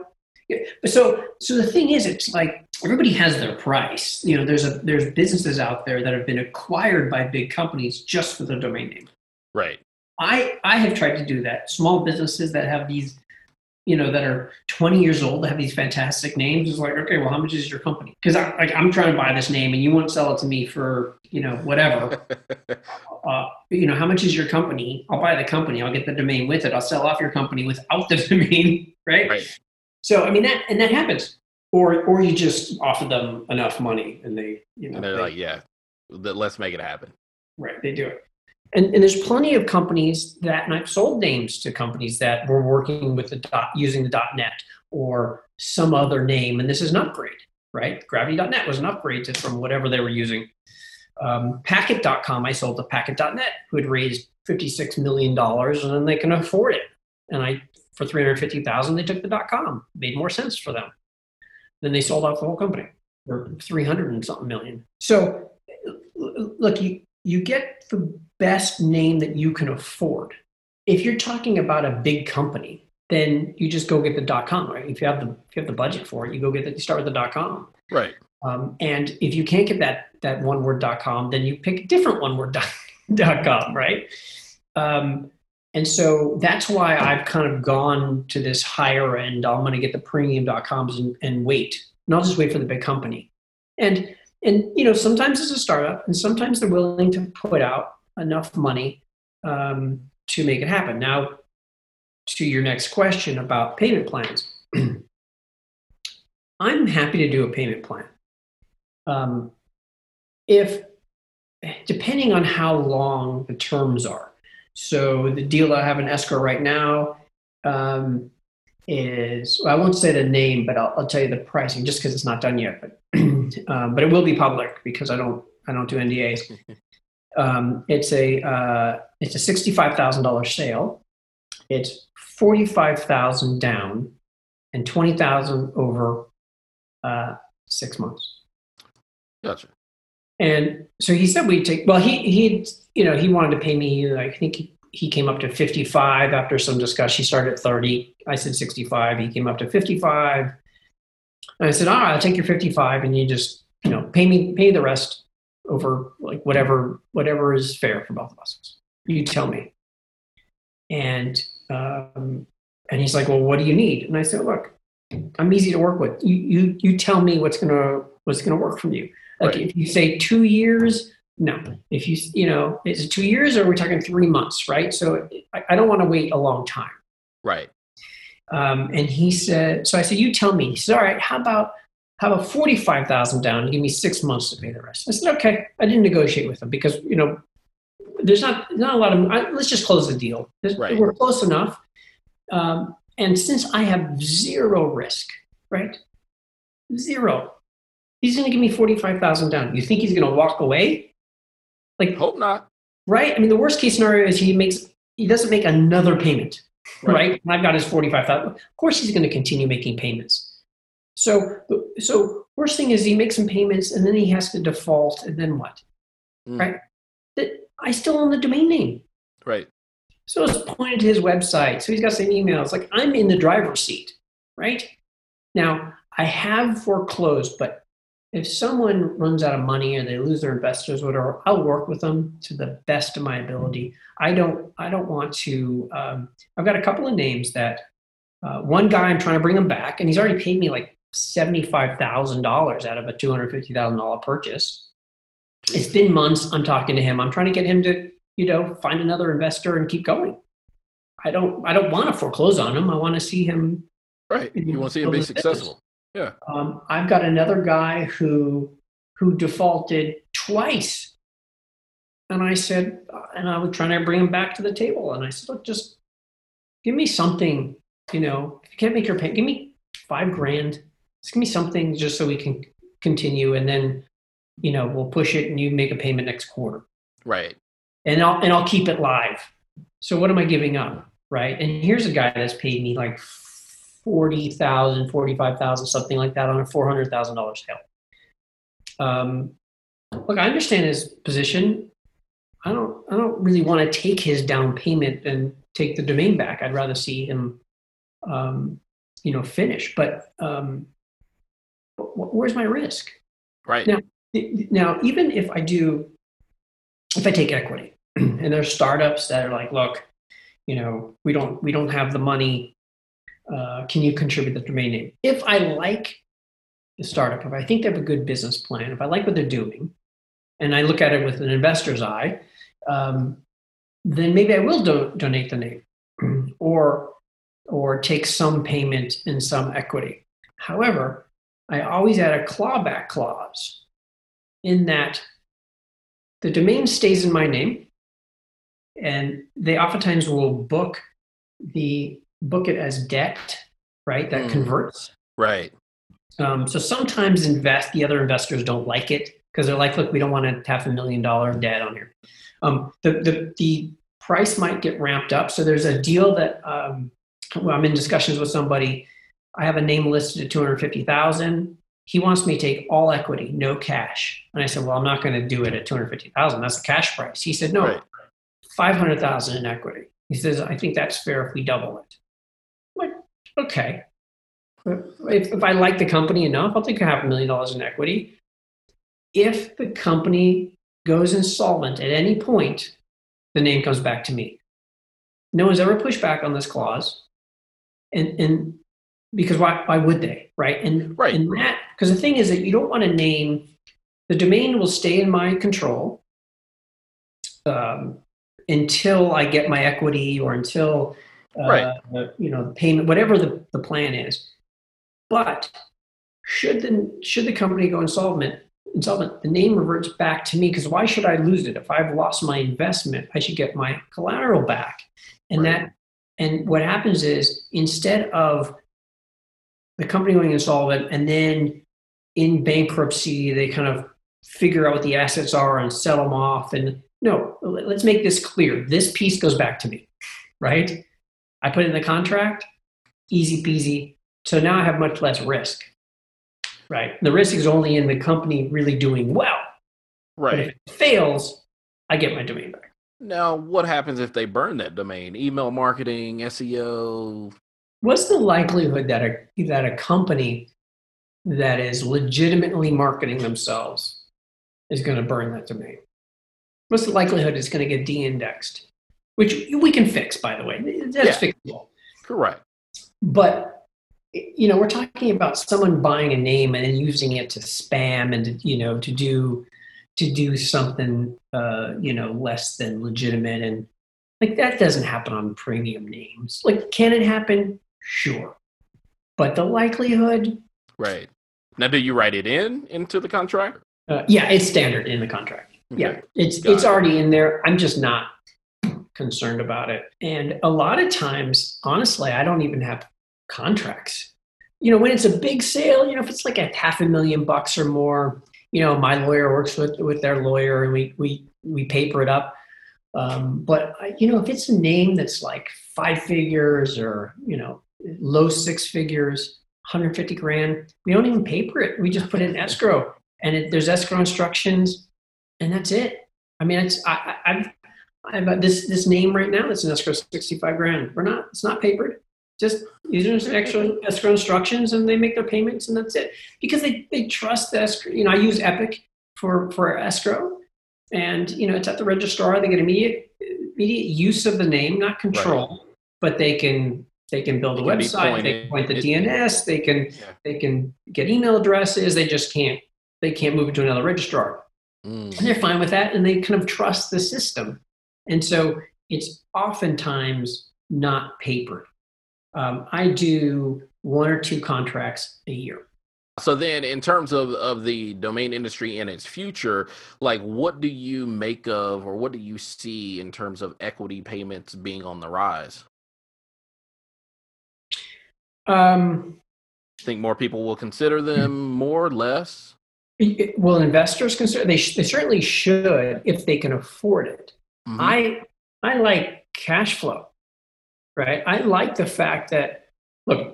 But so the thing is, it's like everybody has their price. You know, there's businesses out there that have been acquired by big companies just for the domain name. Right. I have tried to do that. Small businesses that have these, you know, that are 20 years old, that have these fantastic names. It's like, okay, well, how much is your company? Because I'm trying to buy this name and you won't sell it to me for, you know, whatever. You know, how much is your company? I'll buy the company. I'll get the domain with it. I'll sell off your company without the domain. Right. So, I mean, that happens. Or you just offer them enough money and they, you know. And they're like, yeah, let's make it happen. Right, they do it. And there's plenty of companies that, and I've sold names to companies that were working with using the .net or some other name, and this is an upgrade, right? Gravity.net was an upgrade from whatever they were using. Packet.com, I sold to Packet.net, who had raised $56 million, and then they can afford it. And for $350,000, they took the .com. Made more sense for them. Then they sold off the whole company for $300 and something million. So, look, you get the best name that you can afford. If you're talking about a big company, then you just go get the .com. Right? If you have the budget for it, you go get you start with the .com. Right. And if you can't get that one word .com, then you pick a different one word .com. Right. And so that's why I've kind of gone to this higher end. I'm going to get the premium.coms and wait. And I'll just wait for the big company. And you know, sometimes it's a startup and sometimes they're willing to put out enough money to make it happen. Now, to your next question about payment plans. I'm happy to do a payment plan. Depending on how long the terms are. So the deal I have in escrow right now is, well, I won't say the name, but I'll tell you the pricing just because it's not done yet. But but it will be public because I don't do NDAs. It's a $65,000 sale. It's $45,000 down and $20,000 over 6 months. Gotcha. And so he said we'd take. Well, he you know, he wanted to pay me. I think he came up to 55 after some discussion. He started at 30. I said 65. He came up to 55. And I said, all right, I'll take your 55, and you just, you know, pay the rest over, like, whatever is fair for both of us. You tell me. And he's like, well, what do you need? And I said, look, I'm easy to work with. You tell me what's gonna work for you. Like, right. If you say 2 years, no. If you know, is it 2 years or we're talking 3 months, right? So I don't want to wait a long time. Right. And he said, so I said, you tell me. He said, all right, how about $45,000 down and give me 6 months to pay the rest? I said, okay. I didn't negotiate with him because, you know, there's not a lot of, let's just close the deal. Right. We're close enough. And since I have zero risk, right? Zero. He's going to give me $45,000 down. You think he's going to walk away? Like, hope not. Right? I mean, the worst case scenario is he doesn't make another payment, right? And I've got his $45,000. Of course, he's going to continue making payments. So worst thing is he makes some payments and then he has to default, and then what? Right? I still own the domain name. Right. So it's pointed to his website. So he's got some emails. Like, I'm in the driver's seat, right? Now, I have foreclosed, but if someone runs out of money or they lose their investors, whatever, I'll work with them to the best of my ability. I don't want to. I've got a couple of names that one guy I'm trying to bring him back, and he's already paid me like $75,000 out of a $250,000 purchase. It's been months. I'm talking to him. I'm trying to get him to, you know, find another investor and keep going. I don't want to foreclose on him. I want to see him. Right. You want to see him be successful. Yeah. I've got another guy who who defaulted twice. And I said, and I was trying to bring him back to the table. And I said, look, just give me something, you know, if you can't make your pay, give me $5,000. Just give me something just so we can continue. And then, you know, we'll push it and you make a payment next quarter. Right. And I'll keep it live. So what am I giving up? Right. And here's a guy that's paid me like $40,000, $45,000, something like that on a $400,000 sale. Look, I understand his position. I don't really want to take his down payment and take the domain back. I'd rather see him, you know, finish. But where's my risk? Right. Now, even if I take equity, and there's startups that are like, look, you know, we don't have the money. Can you contribute the domain name? If I like the startup, if I think they have a good business plan, if I like what they're doing, and I look at it with an investor's eye, then maybe I will donate the name or take some payment and some equity. However, I always add a clawback clause in that the domain stays in my name, and they oftentimes will book it as debt, right? That converts. Right. So sometimes the other investors don't like it because they're like, look, we don't want to have $1 million debt on here. The price might get ramped up. So there's a deal that I'm in discussions with somebody. I have a name listed at $250,000. He wants me to take all equity, no cash. And I said, well, I'm not going to do it at $250,000. That's the cash price. He said, no, right. $500,000 in equity. He says, I think that's fair if we double it. I'm like, okay. If I like the company enough, I'll take $500,000 in equity. If the company goes insolvent at any point, the name comes back to me. No one's ever pushed back on this clause. And because why would they, right? And that, because the thing is that you don't want to name, the domain will stay in my control until I get my equity or until, you know, the payment, whatever the plan is. But should the company go insolvent, the name reverts back to me, because why should I lose it? If I've lost my investment, I should get my collateral back. And and what happens is, instead of the company going insolvent and then in bankruptcy, they kind of figure out what the assets are and sell them off. And no, let's make this clear. This piece goes back to me, right? I put it in the contract, easy peasy. So now I have much less risk, right? The risk is only in the company really doing well. Right. But if it fails, I get my domain back. Now, what happens if they burn that domain? Email marketing, SEO? What's the likelihood that a company that is legitimately marketing themselves is going to burn that domain? What's the likelihood it's going to get de-indexed? Which we can fix, by the way. That's fixable. Correct. But you know, we're talking about someone buying a name and then using it to spam and to, you know, to do something you know, less than legitimate, and like that doesn't happen on premium names. Like, can it happen? Sure, but the likelihood. Right. Now, do you write it into the contract? Yeah, it's standard in the contract. Okay. Yeah, it's already in there. I'm just not concerned about it, and a lot of times, honestly, I don't even have contracts. You know, when it's a big sale, you know, if it's like $500,000 or more, you know, my lawyer works with their lawyer and we paper it up. But you know, if it's a name that's like 5 figures or, you know, low 6 figures, $150,000, we don't even paper it. We just put it in escrow, and there's escrow instructions, and that's it. I mean, I've this name right now that's an escrow, $65,000. It's not papered. Just these are some extra escrow instructions, and they make their payments, and that's it. Because they trust the escrow. You know, I use Epic for escrow, and you know, it's at the registrar. They get immediate use of the name, not control, right. But they can build a website. They can point the DNS. They can get email addresses. They can't move it to another registrar, and they're fine with that. And they kind of trust the system, and so it's oftentimes not papered. I do 1 or 2 contracts a year. So then in terms of the domain industry and its future, like what do you make of or what do you see in terms of equity payments being on the rise? Think more people will consider them, more or less? Will investors consider? They certainly should if they can afford it. Mm-hmm. I like cash flow, right? I like the fact that, look,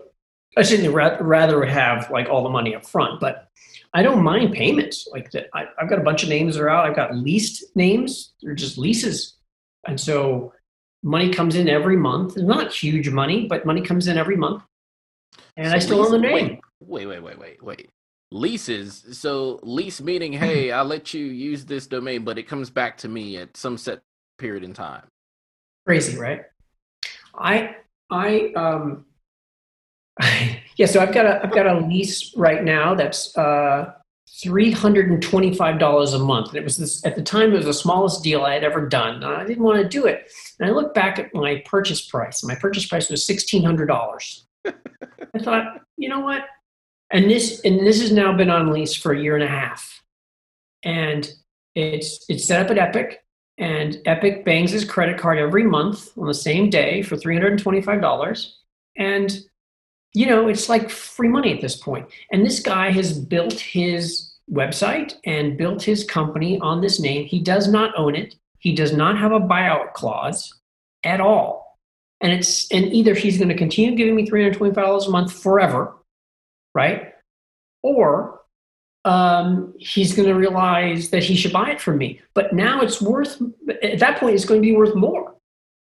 I shouldn't rather have like all the money up front, but I don't mind payments like that. I've got a bunch of names that are out. I've got leased names. They're just leases. And so money comes in every month. It's not huge money, but money comes in every month. And so I still own the name. Wait. Leases. So lease meaning, hey, I'll let you use this domain, but it comes back to me at some set period in time. Crazy, right? Yeah, so I've got a lease right now that's $325 a month. And it was this, at the time, it was the smallest deal I had ever done. And I didn't want to do it. And I look back at my purchase price. My purchase price was $1,600. I thought, you know what? And this has now been on lease for a year and a half. And it's set up at Epic. And Epic bangs his credit card every month on the same day for $325. And you know, it's like free money at this point. And this guy has built his website and built his company on this name. He does not own it. He does not have a buyout clause at all. And either he's going to continue giving me $325 a month forever, right? Or he's going to realize that he should buy it from me. But now at that point, it's going to be worth more.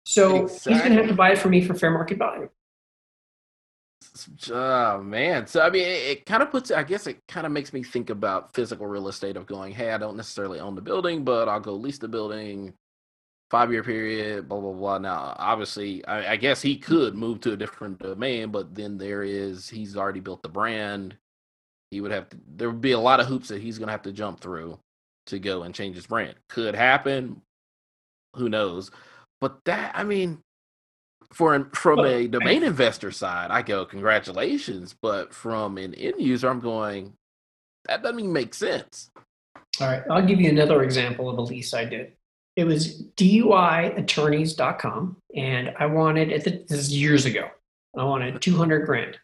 So exactly. He's going to have to buy it from me for fair market value. Oh, man. So, I mean, it kind of makes me think about physical real estate of going, hey, I don't necessarily own the building, but I'll go lease the building, 5-year period, blah, blah, blah. Now, obviously, I guess he could move to a different domain, but then he's already built the brand. There would be a lot of hoops that he's going to have to jump through to go and change his brand. Could happen. Who knows? But From a domain investor side, I go, congratulations. But from an end user, I'm going, that doesn't even make sense. All right. I'll give you another example of a lease I did. It was DUI attorneys.com. And I wanted, this is years ago, I wanted $200,000. And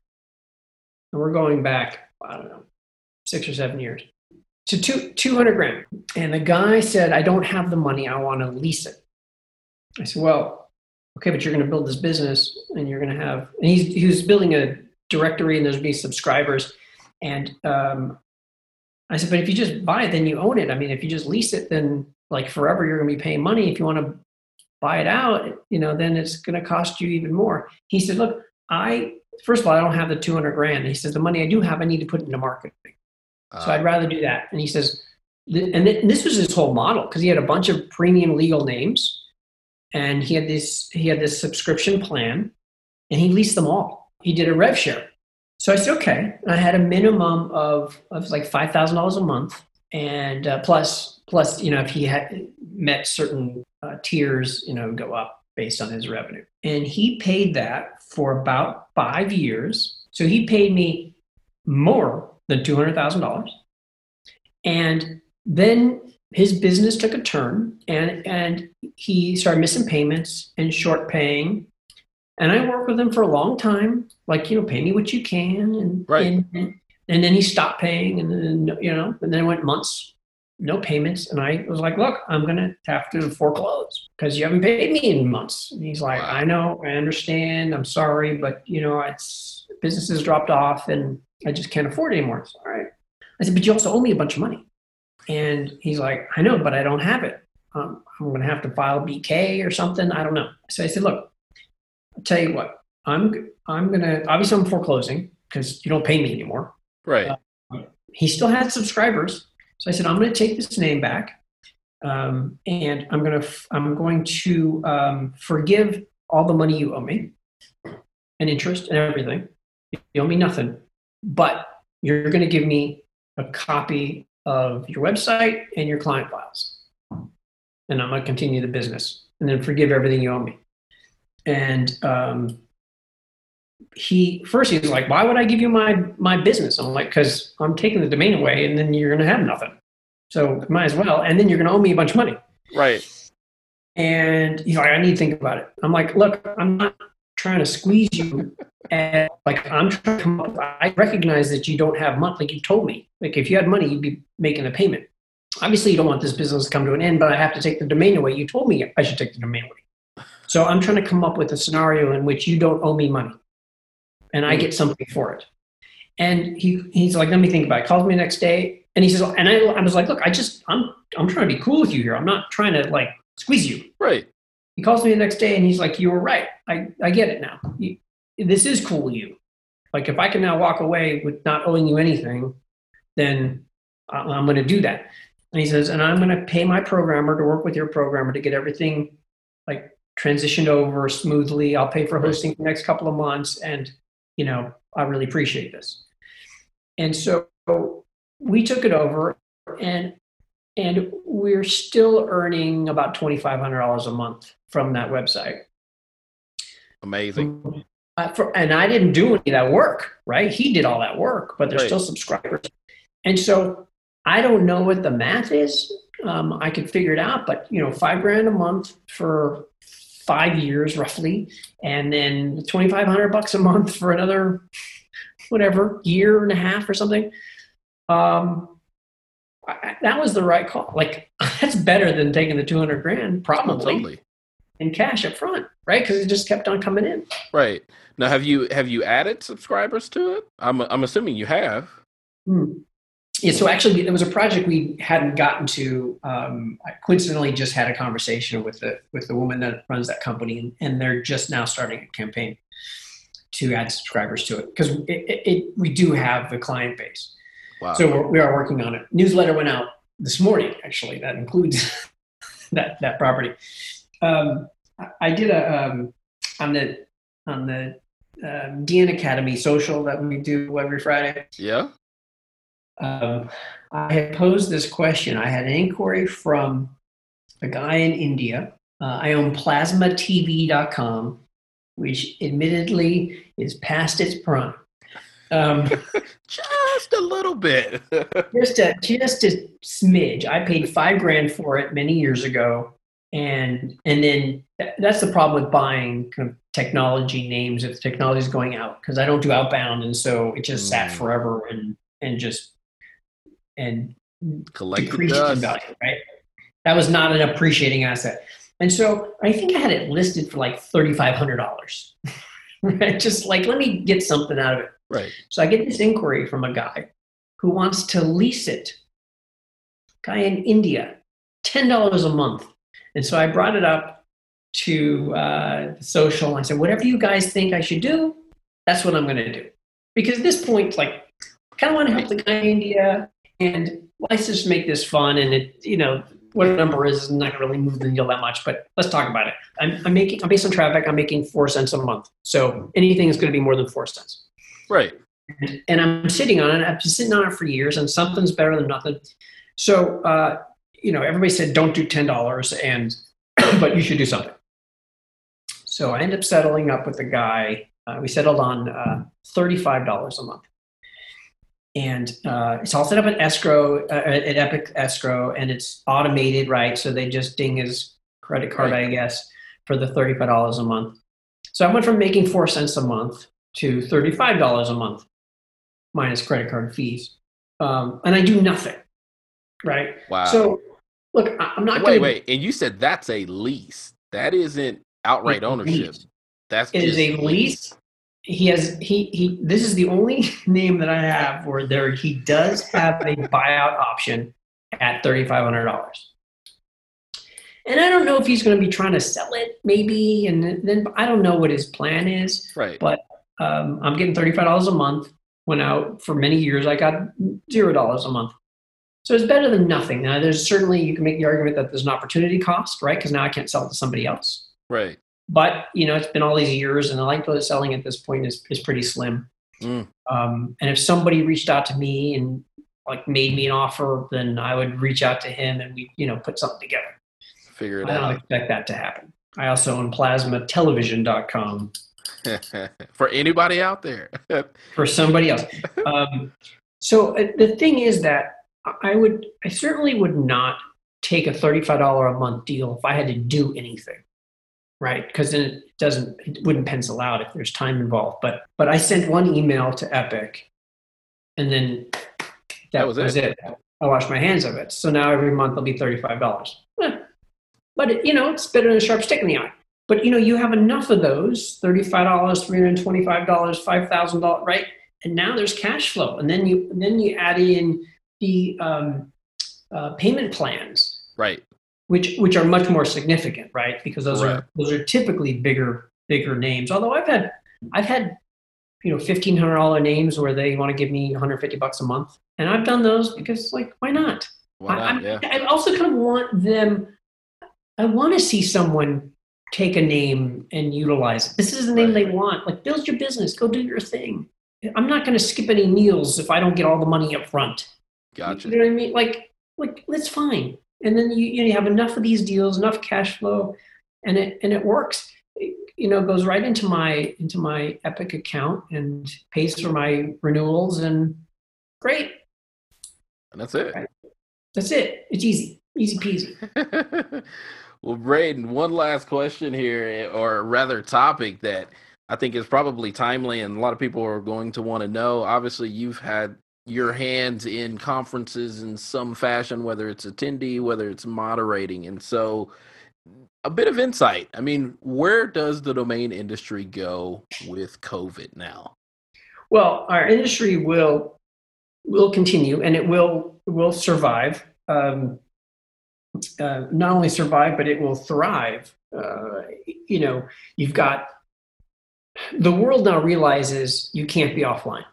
we're going back, I don't know, 6 or 7 years. So $200,000. And the guy said, I don't have the money. I want to lease it. I said, well, okay, but you're going to build this business and you're going to have, and he was building a directory and there's going to be subscribers. And I said, but if you just buy it, then you own it. I mean, if you just lease it, then like forever, you're going to be paying money. If you want to buy it out, you know, then it's going to cost you even more. He said, look, first of all, I don't have the $200,000. And he says, the money I do have, I need to put into marketing. So I'd rather do that. And he says, and this was his whole model because he had a bunch of premium legal names. And he had this subscription plan and he leased them all. He did a rev share. So I said, okay. And I had a minimum of like $5,000 a month. And plus, you know, if he had met certain tiers, you know, go up based on his revenue. And he paid that for about 5 years. So he paid me more than $200,000. And then his business took a turn and he started missing payments and short paying. And I worked with him for a long time, like, you know, pay me what you can. And, right. And then he stopped paying and then, you know, and then it went months, no payments. And I was like, look, I'm going to have to foreclose because you haven't paid me in months. And he's like, wow. I know, I understand. I'm sorry, but you know, business has dropped off and I just can't afford it anymore. It's all right. I said, but you also owe me a bunch of money. And he's like, I know, but I don't have it. I'm going to have to file BK or something. I don't know. So I said, look, I'll tell you what, I'm going to, obviously I'm foreclosing because you don't pay me anymore. Right. He still had subscribers. So I said, I'm going to take this name back. And I'm going to forgive all the money you owe me and interest and everything. You owe me nothing, but you're going to give me a copy of your website and your client files. And I'm going to continue the business and then forgive everything you owe me. And He's like, why would I give you my business? I'm like, because I'm taking the domain away and then you're going to have nothing. So might as well. And then you're going to owe me a bunch of money. Right. And he's like, I need to think about it. I'm like, look, I'm not trying to squeeze you. And like, I'm trying to come up. I recognize that you don't have money. Like you told me, like if you had money, you'd be making a payment. Obviously you don't want this business to come to an end, but I have to take the domain away. You told me I should take the domain away. So I'm trying to come up with a scenario in which you don't owe me money and I get something for it. And he's like, let me think about it. Calls me the next day. And he says, and I was like, look, I'm trying to be cool with you here. I'm not trying to like squeeze you. Right. He calls me the next day and he's like, you were right. I get it now. This is cool with you. Like if I can now walk away with not owing you anything, then I'm going to do that. And he says, and I'm going to pay my programmer to work with your programmer to get everything like transitioned over smoothly. I'll pay for hosting the next couple of months. And, you know, I really appreciate this. And so we took it over and we're still earning about $2,500 a month from that website. Amazing. And I didn't do any of that work, right? He did all that work, but there's still subscribers. And so I don't know what the math is. I could figure it out, but you know, $5,000 a month for 5 years roughly, and then $2,500 a month for another, whatever, year and a half or something. That was the right call. Like that's better than taking the $200,000 probably in cash up front, right? Because it just kept on coming in. Right. Now, have you added subscribers to it? I'm assuming you have. Yeah, so actually it was a project we hadn't gotten to. I coincidentally just had a conversation with the woman that runs that company, and they're just now starting a campaign to add subscribers to it because we do have the client base. Wow. So we are working on it. Newsletter went out this morning, actually. That includes that property. I did on the DN Academy social that we do every Friday. Yeah. I had posed this question. I had an inquiry from a guy in India. I own plasmatv.com, which admittedly is past its prime. Just a little bit. just a smidge. I paid $5,000 for it many years ago. And then that's the problem with buying kind of technology names if the technology is going out, because I don't do outbound. And so it just sat forever and decreased in value, right? That was not an appreciating asset. And so I think I had it listed for like $3,500, right? Just like, let me get something out of it. Right. So I get this inquiry from a guy who wants to lease it. Guy in India, $10 a month. And so I brought it up to social. I said, whatever you guys think I should do, that's what I'm going to do. Because at this point, like, I kind of want to help the guy in India. And let's just make this fun. And it, you know, what a number is not going to really move the needle that much, but let's talk about it. I'm based on traffic. I'm making 4 cents a month. So anything is going to be more than 4 cents. Right. And I'm sitting on it. I've been sitting on it for years, and something's better than nothing. So, you know, everybody said, don't do $10, but you should do something. So I ended up settling up with a guy. We settled on $35 a month. And it's all set up in escrow, at Epic escrow, and it's automated, right? So they just ding his credit card, I guess, for the $35 a month. So I went from making 4 cents a month to $35 a month minus credit card fees. And I do nothing, right? Wow. So look, I'm not going to... Wait. And you said that's a lease. That isn't outright ownership. It is a lease. He this is the only name that I have where he does have a buyout option at $3,500. And I don't know if he's going to be trying to sell it maybe. And then I don't know what his plan is, right? But I'm getting $35 a month when out for many years, I got $0 a month. So it's better than nothing. Now there's certainly, you can make the argument that there's an opportunity cost, right? Cause now I can't sell it to somebody else. Right. But, you know, it's been all these years and the likelihood of selling at this point is pretty slim. And if somebody reached out to me and like made me an offer, then I would reach out to him and we, you know, put something together. Figure it out. I don't expect that to happen. I also own plasmatelevision.com, For anybody out there. For somebody else. So the thing is that I certainly would not take a $35 a month deal if I had to do anything, right? Because then it wouldn't pencil out if there's time involved. But I sent one email to Epic, and then that was it. I washed my hands of it. So now every month it'll be $35. But it's better than a sharp stick in the eye. But you have enough of those, $35, $325, $5,000, right? And now there's cash flow, and then you add in the payment plans, right? Which are much more significant, right? Because those are typically bigger names. Although I've had $1,500 names where they want to give me $150 a month, and I've done those because why not? Why not? Yeah. I also kind of want them. I want to see someone take a name and utilize it. This is the name they want. Build your business, go do your thing. I'm not going to skip any meals if I don't get all the money up front. Gotcha. You know what I mean? That's fine. And then you have enough of these deals, enough cash flow, and it works. It, goes right into my Epic account and pays for my renewals, and great. And that's it. Right. That's it. It's easy. Easy peasy. Well, Braden, one last question here, or rather topic that I think is probably timely and a lot of people are going to want to know. Obviously, you've had your hands in conferences in some fashion, whether it's attendee, whether it's moderating. And so a bit of insight. I mean, where does the domain industry go with COVID now? Well, our industry will continue, and it will survive. Not only survive, but it will thrive. You've got the world now realizes you can't be offline.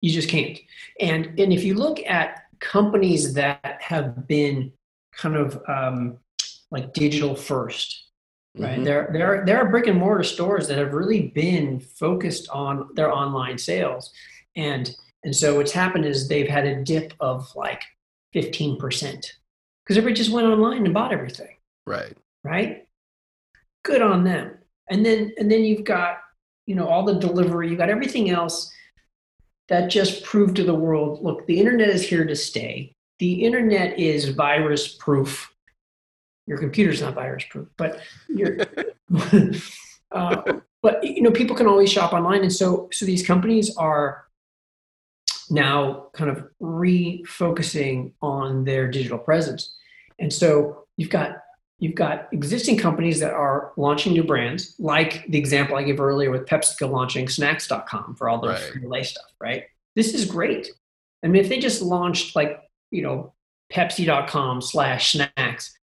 You just can't. And if you look at companies that have been kind of digital first, right? Mm-hmm. There are brick and mortar stores that have really been focused on their online sales, and so what's happened is they've had a dip of 15%. Because everybody just went online and bought everything. Right. Right? Good on them. And then you've got, all the delivery, you've got everything else that just proved to the world, look, the internet is here to stay. The internet is virus proof. Your computer's not virus proof, but people can always shop online. And so these companies are now kind of refocusing on their digital presence. And so you've got existing companies that are launching new brands, like the example I gave earlier with PepsiCo launching snacks.com for all their free lay stuff, right? This is great. I mean, if they just launched Pepsi.com/snacks,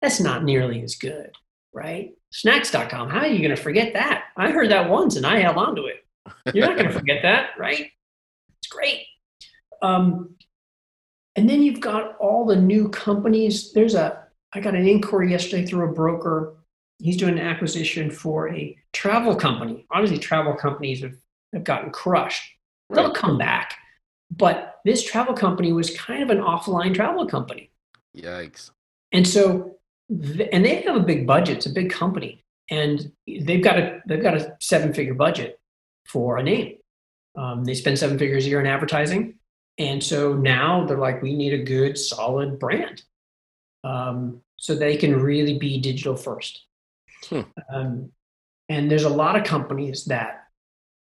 that's not nearly as good, right? Snacks.com, how are you going to forget that? I heard that once and I held on to it. You're not going to forget that, right? It's great. And then you've got all the new companies. I got an inquiry yesterday through a broker. He's doing an acquisition for a travel company. Obviously, travel companies have gotten crushed. Right. They'll come back. But this travel company was kind of an offline travel company. Yikes. And so, and they have a big budget. It's a big company. And they've got a seven-figure budget for a name. They spend 7 figures a year in advertising. And so now they're like, we need a good, solid brand. So they can really be digital first. And there's a lot of companies that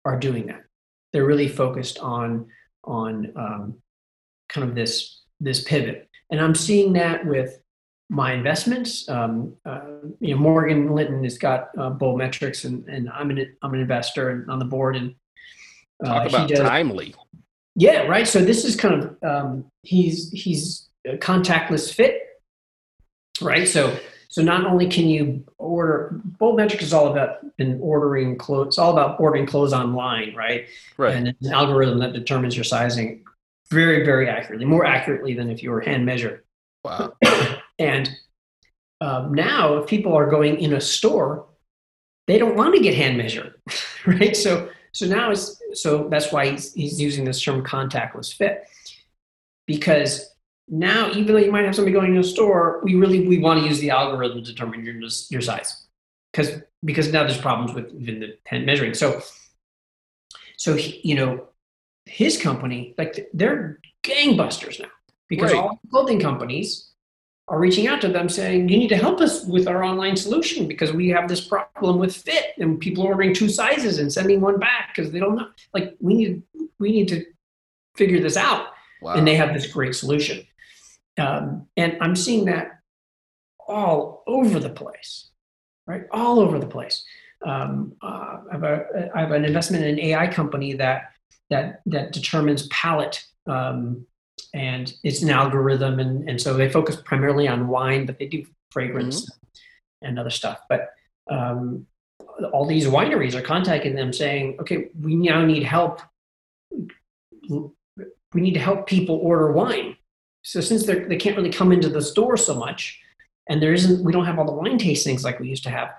are doing that. They're really focused on kind of this pivot. And I'm seeing that with my investments. Morgan Linton has got Bold Metrics, and I'm an investor and on the board. And talk about timely. Yeah, right. So this is kind of he's a contactless fit, right? So not only can you order, Bold Metric is all about ordering clothes. It's all about ordering clothes online, right? Right. And it's an algorithm that determines your sizing very, very accurately, more accurately than if you were hand measured. Wow. And now, if people are going in a store, they don't want to get hand measured, right? So that's why he's using this term contactless fit, because now, even though you might have somebody going to a store, we want to use the algorithm to determine your size. because now there's problems with even the tenant measuring. So he, you know, his company, like, they're gangbusters now because all clothing companies are reaching out to them saying, you need to help us with our online solution because we have this problem with fit and people are ordering two sizes and sending one back because they don't know. Like, we need to figure this out. Wow. And they have this great solution. And I'm seeing that all over the place, right? All over the place. I have an investment in an AI company that determines palate, and it's an algorithm, and so they focus primarily on wine, but they do fragrance and other stuff. But all these wineries are contacting them saying, okay, we now need help. We need to help people order wine. So since they can't really come into the store so much, and we don't have all the wine tastings like we used to have,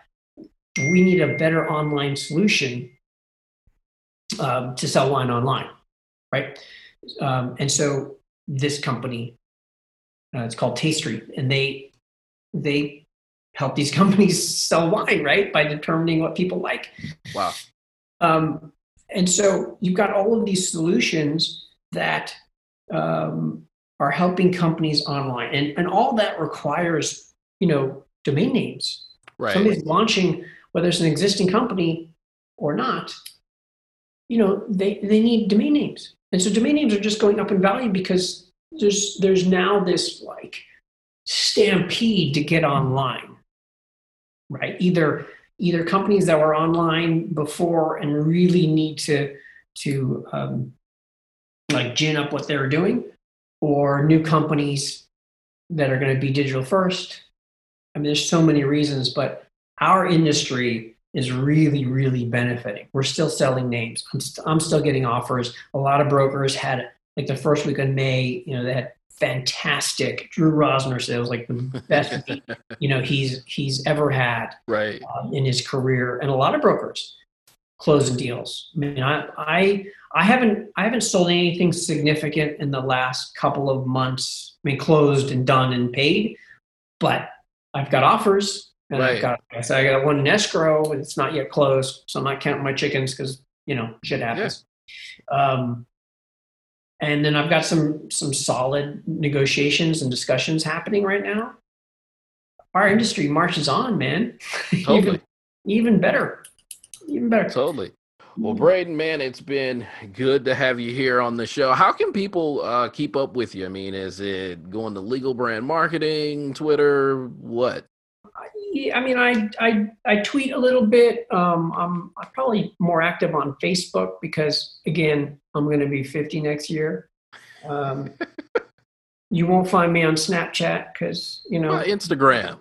we need a better online solution to sell wine online, right? And so this company, it's called Tastery, and they help these companies sell wine, right, by determining what people like. Wow. And so you've got all of these solutions that are helping companies online, and all that requires, you know, domain names. Right. Somebody's launching, whether it's an existing company or not, you know, they need domain names. And so domain names are just going up in value because there's now this like stampede to get online, right? Either companies that were online before and really need to like gin up what they're doing, or new companies that are going to be digital first. I mean, there's so many reasons, but our industry is really, really benefiting. We're still selling names. I'm still getting offers. A lot of brokers had, like, the first week in May, you know, they had fantastic Drew Rosner sales, like the best, you know, he's ever had in his career. And a lot of brokers closing deals. I mean, I haven't sold anything significant in the last couple of months. I mean, closed and done and paid, but I've got offers, and I got one in escrow, and it's not yet closed, so I'm not counting my chickens because, you know, shit happens. Yeah. And then I've got some solid negotiations and discussions happening right now. Our industry marches on, man. Totally. even better. Even better. Totally. Well, Braden, man, it's been good to have you here on the show. How can people keep up with you? I mean, is it going to Legal Brand Marketing, Twitter, what? I mean, I tweet a little bit. I'm probably more active on Facebook because, again, I'm going to be 50 next year. You won't find me on Snapchat because, you know. Instagram.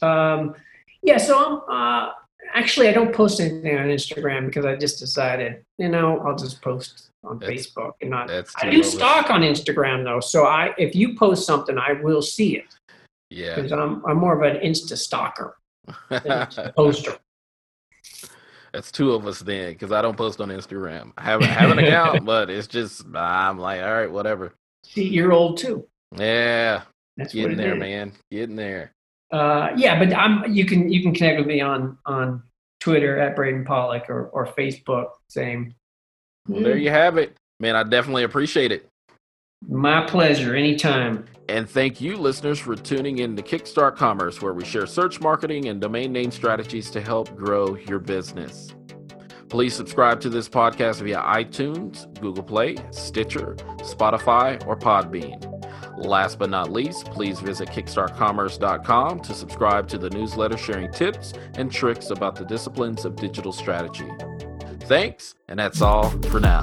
Yeah, so I'm actually, I don't post anything on Instagram because I just decided, you know, I'll just post on Facebook and not. I do stock on Instagram though, so if you post something, I will see it. Yeah, because I'm more of an Insta stalker than an Insta poster. That's two of us then, because I don't post on Instagram. I have an account, but it's just I'm like, all right, whatever. See, you're old too. Yeah, that's getting there, man. Getting there. Yeah, but you can connect with me on Twitter at Braden Pollock or Facebook, same. Well, there you have it. Man, I definitely appreciate it. My pleasure, anytime. And thank you, listeners, for tuning in to Kickstart Commerce, where we share search marketing and domain name strategies to help grow your business. Please subscribe to this podcast via iTunes, Google Play, Stitcher, Spotify, or Podbean. Last but not least, please visit kickstartcommerce.com to subscribe to the newsletter sharing tips and tricks about the disciplines of digital strategy. Thanks, and that's all for now.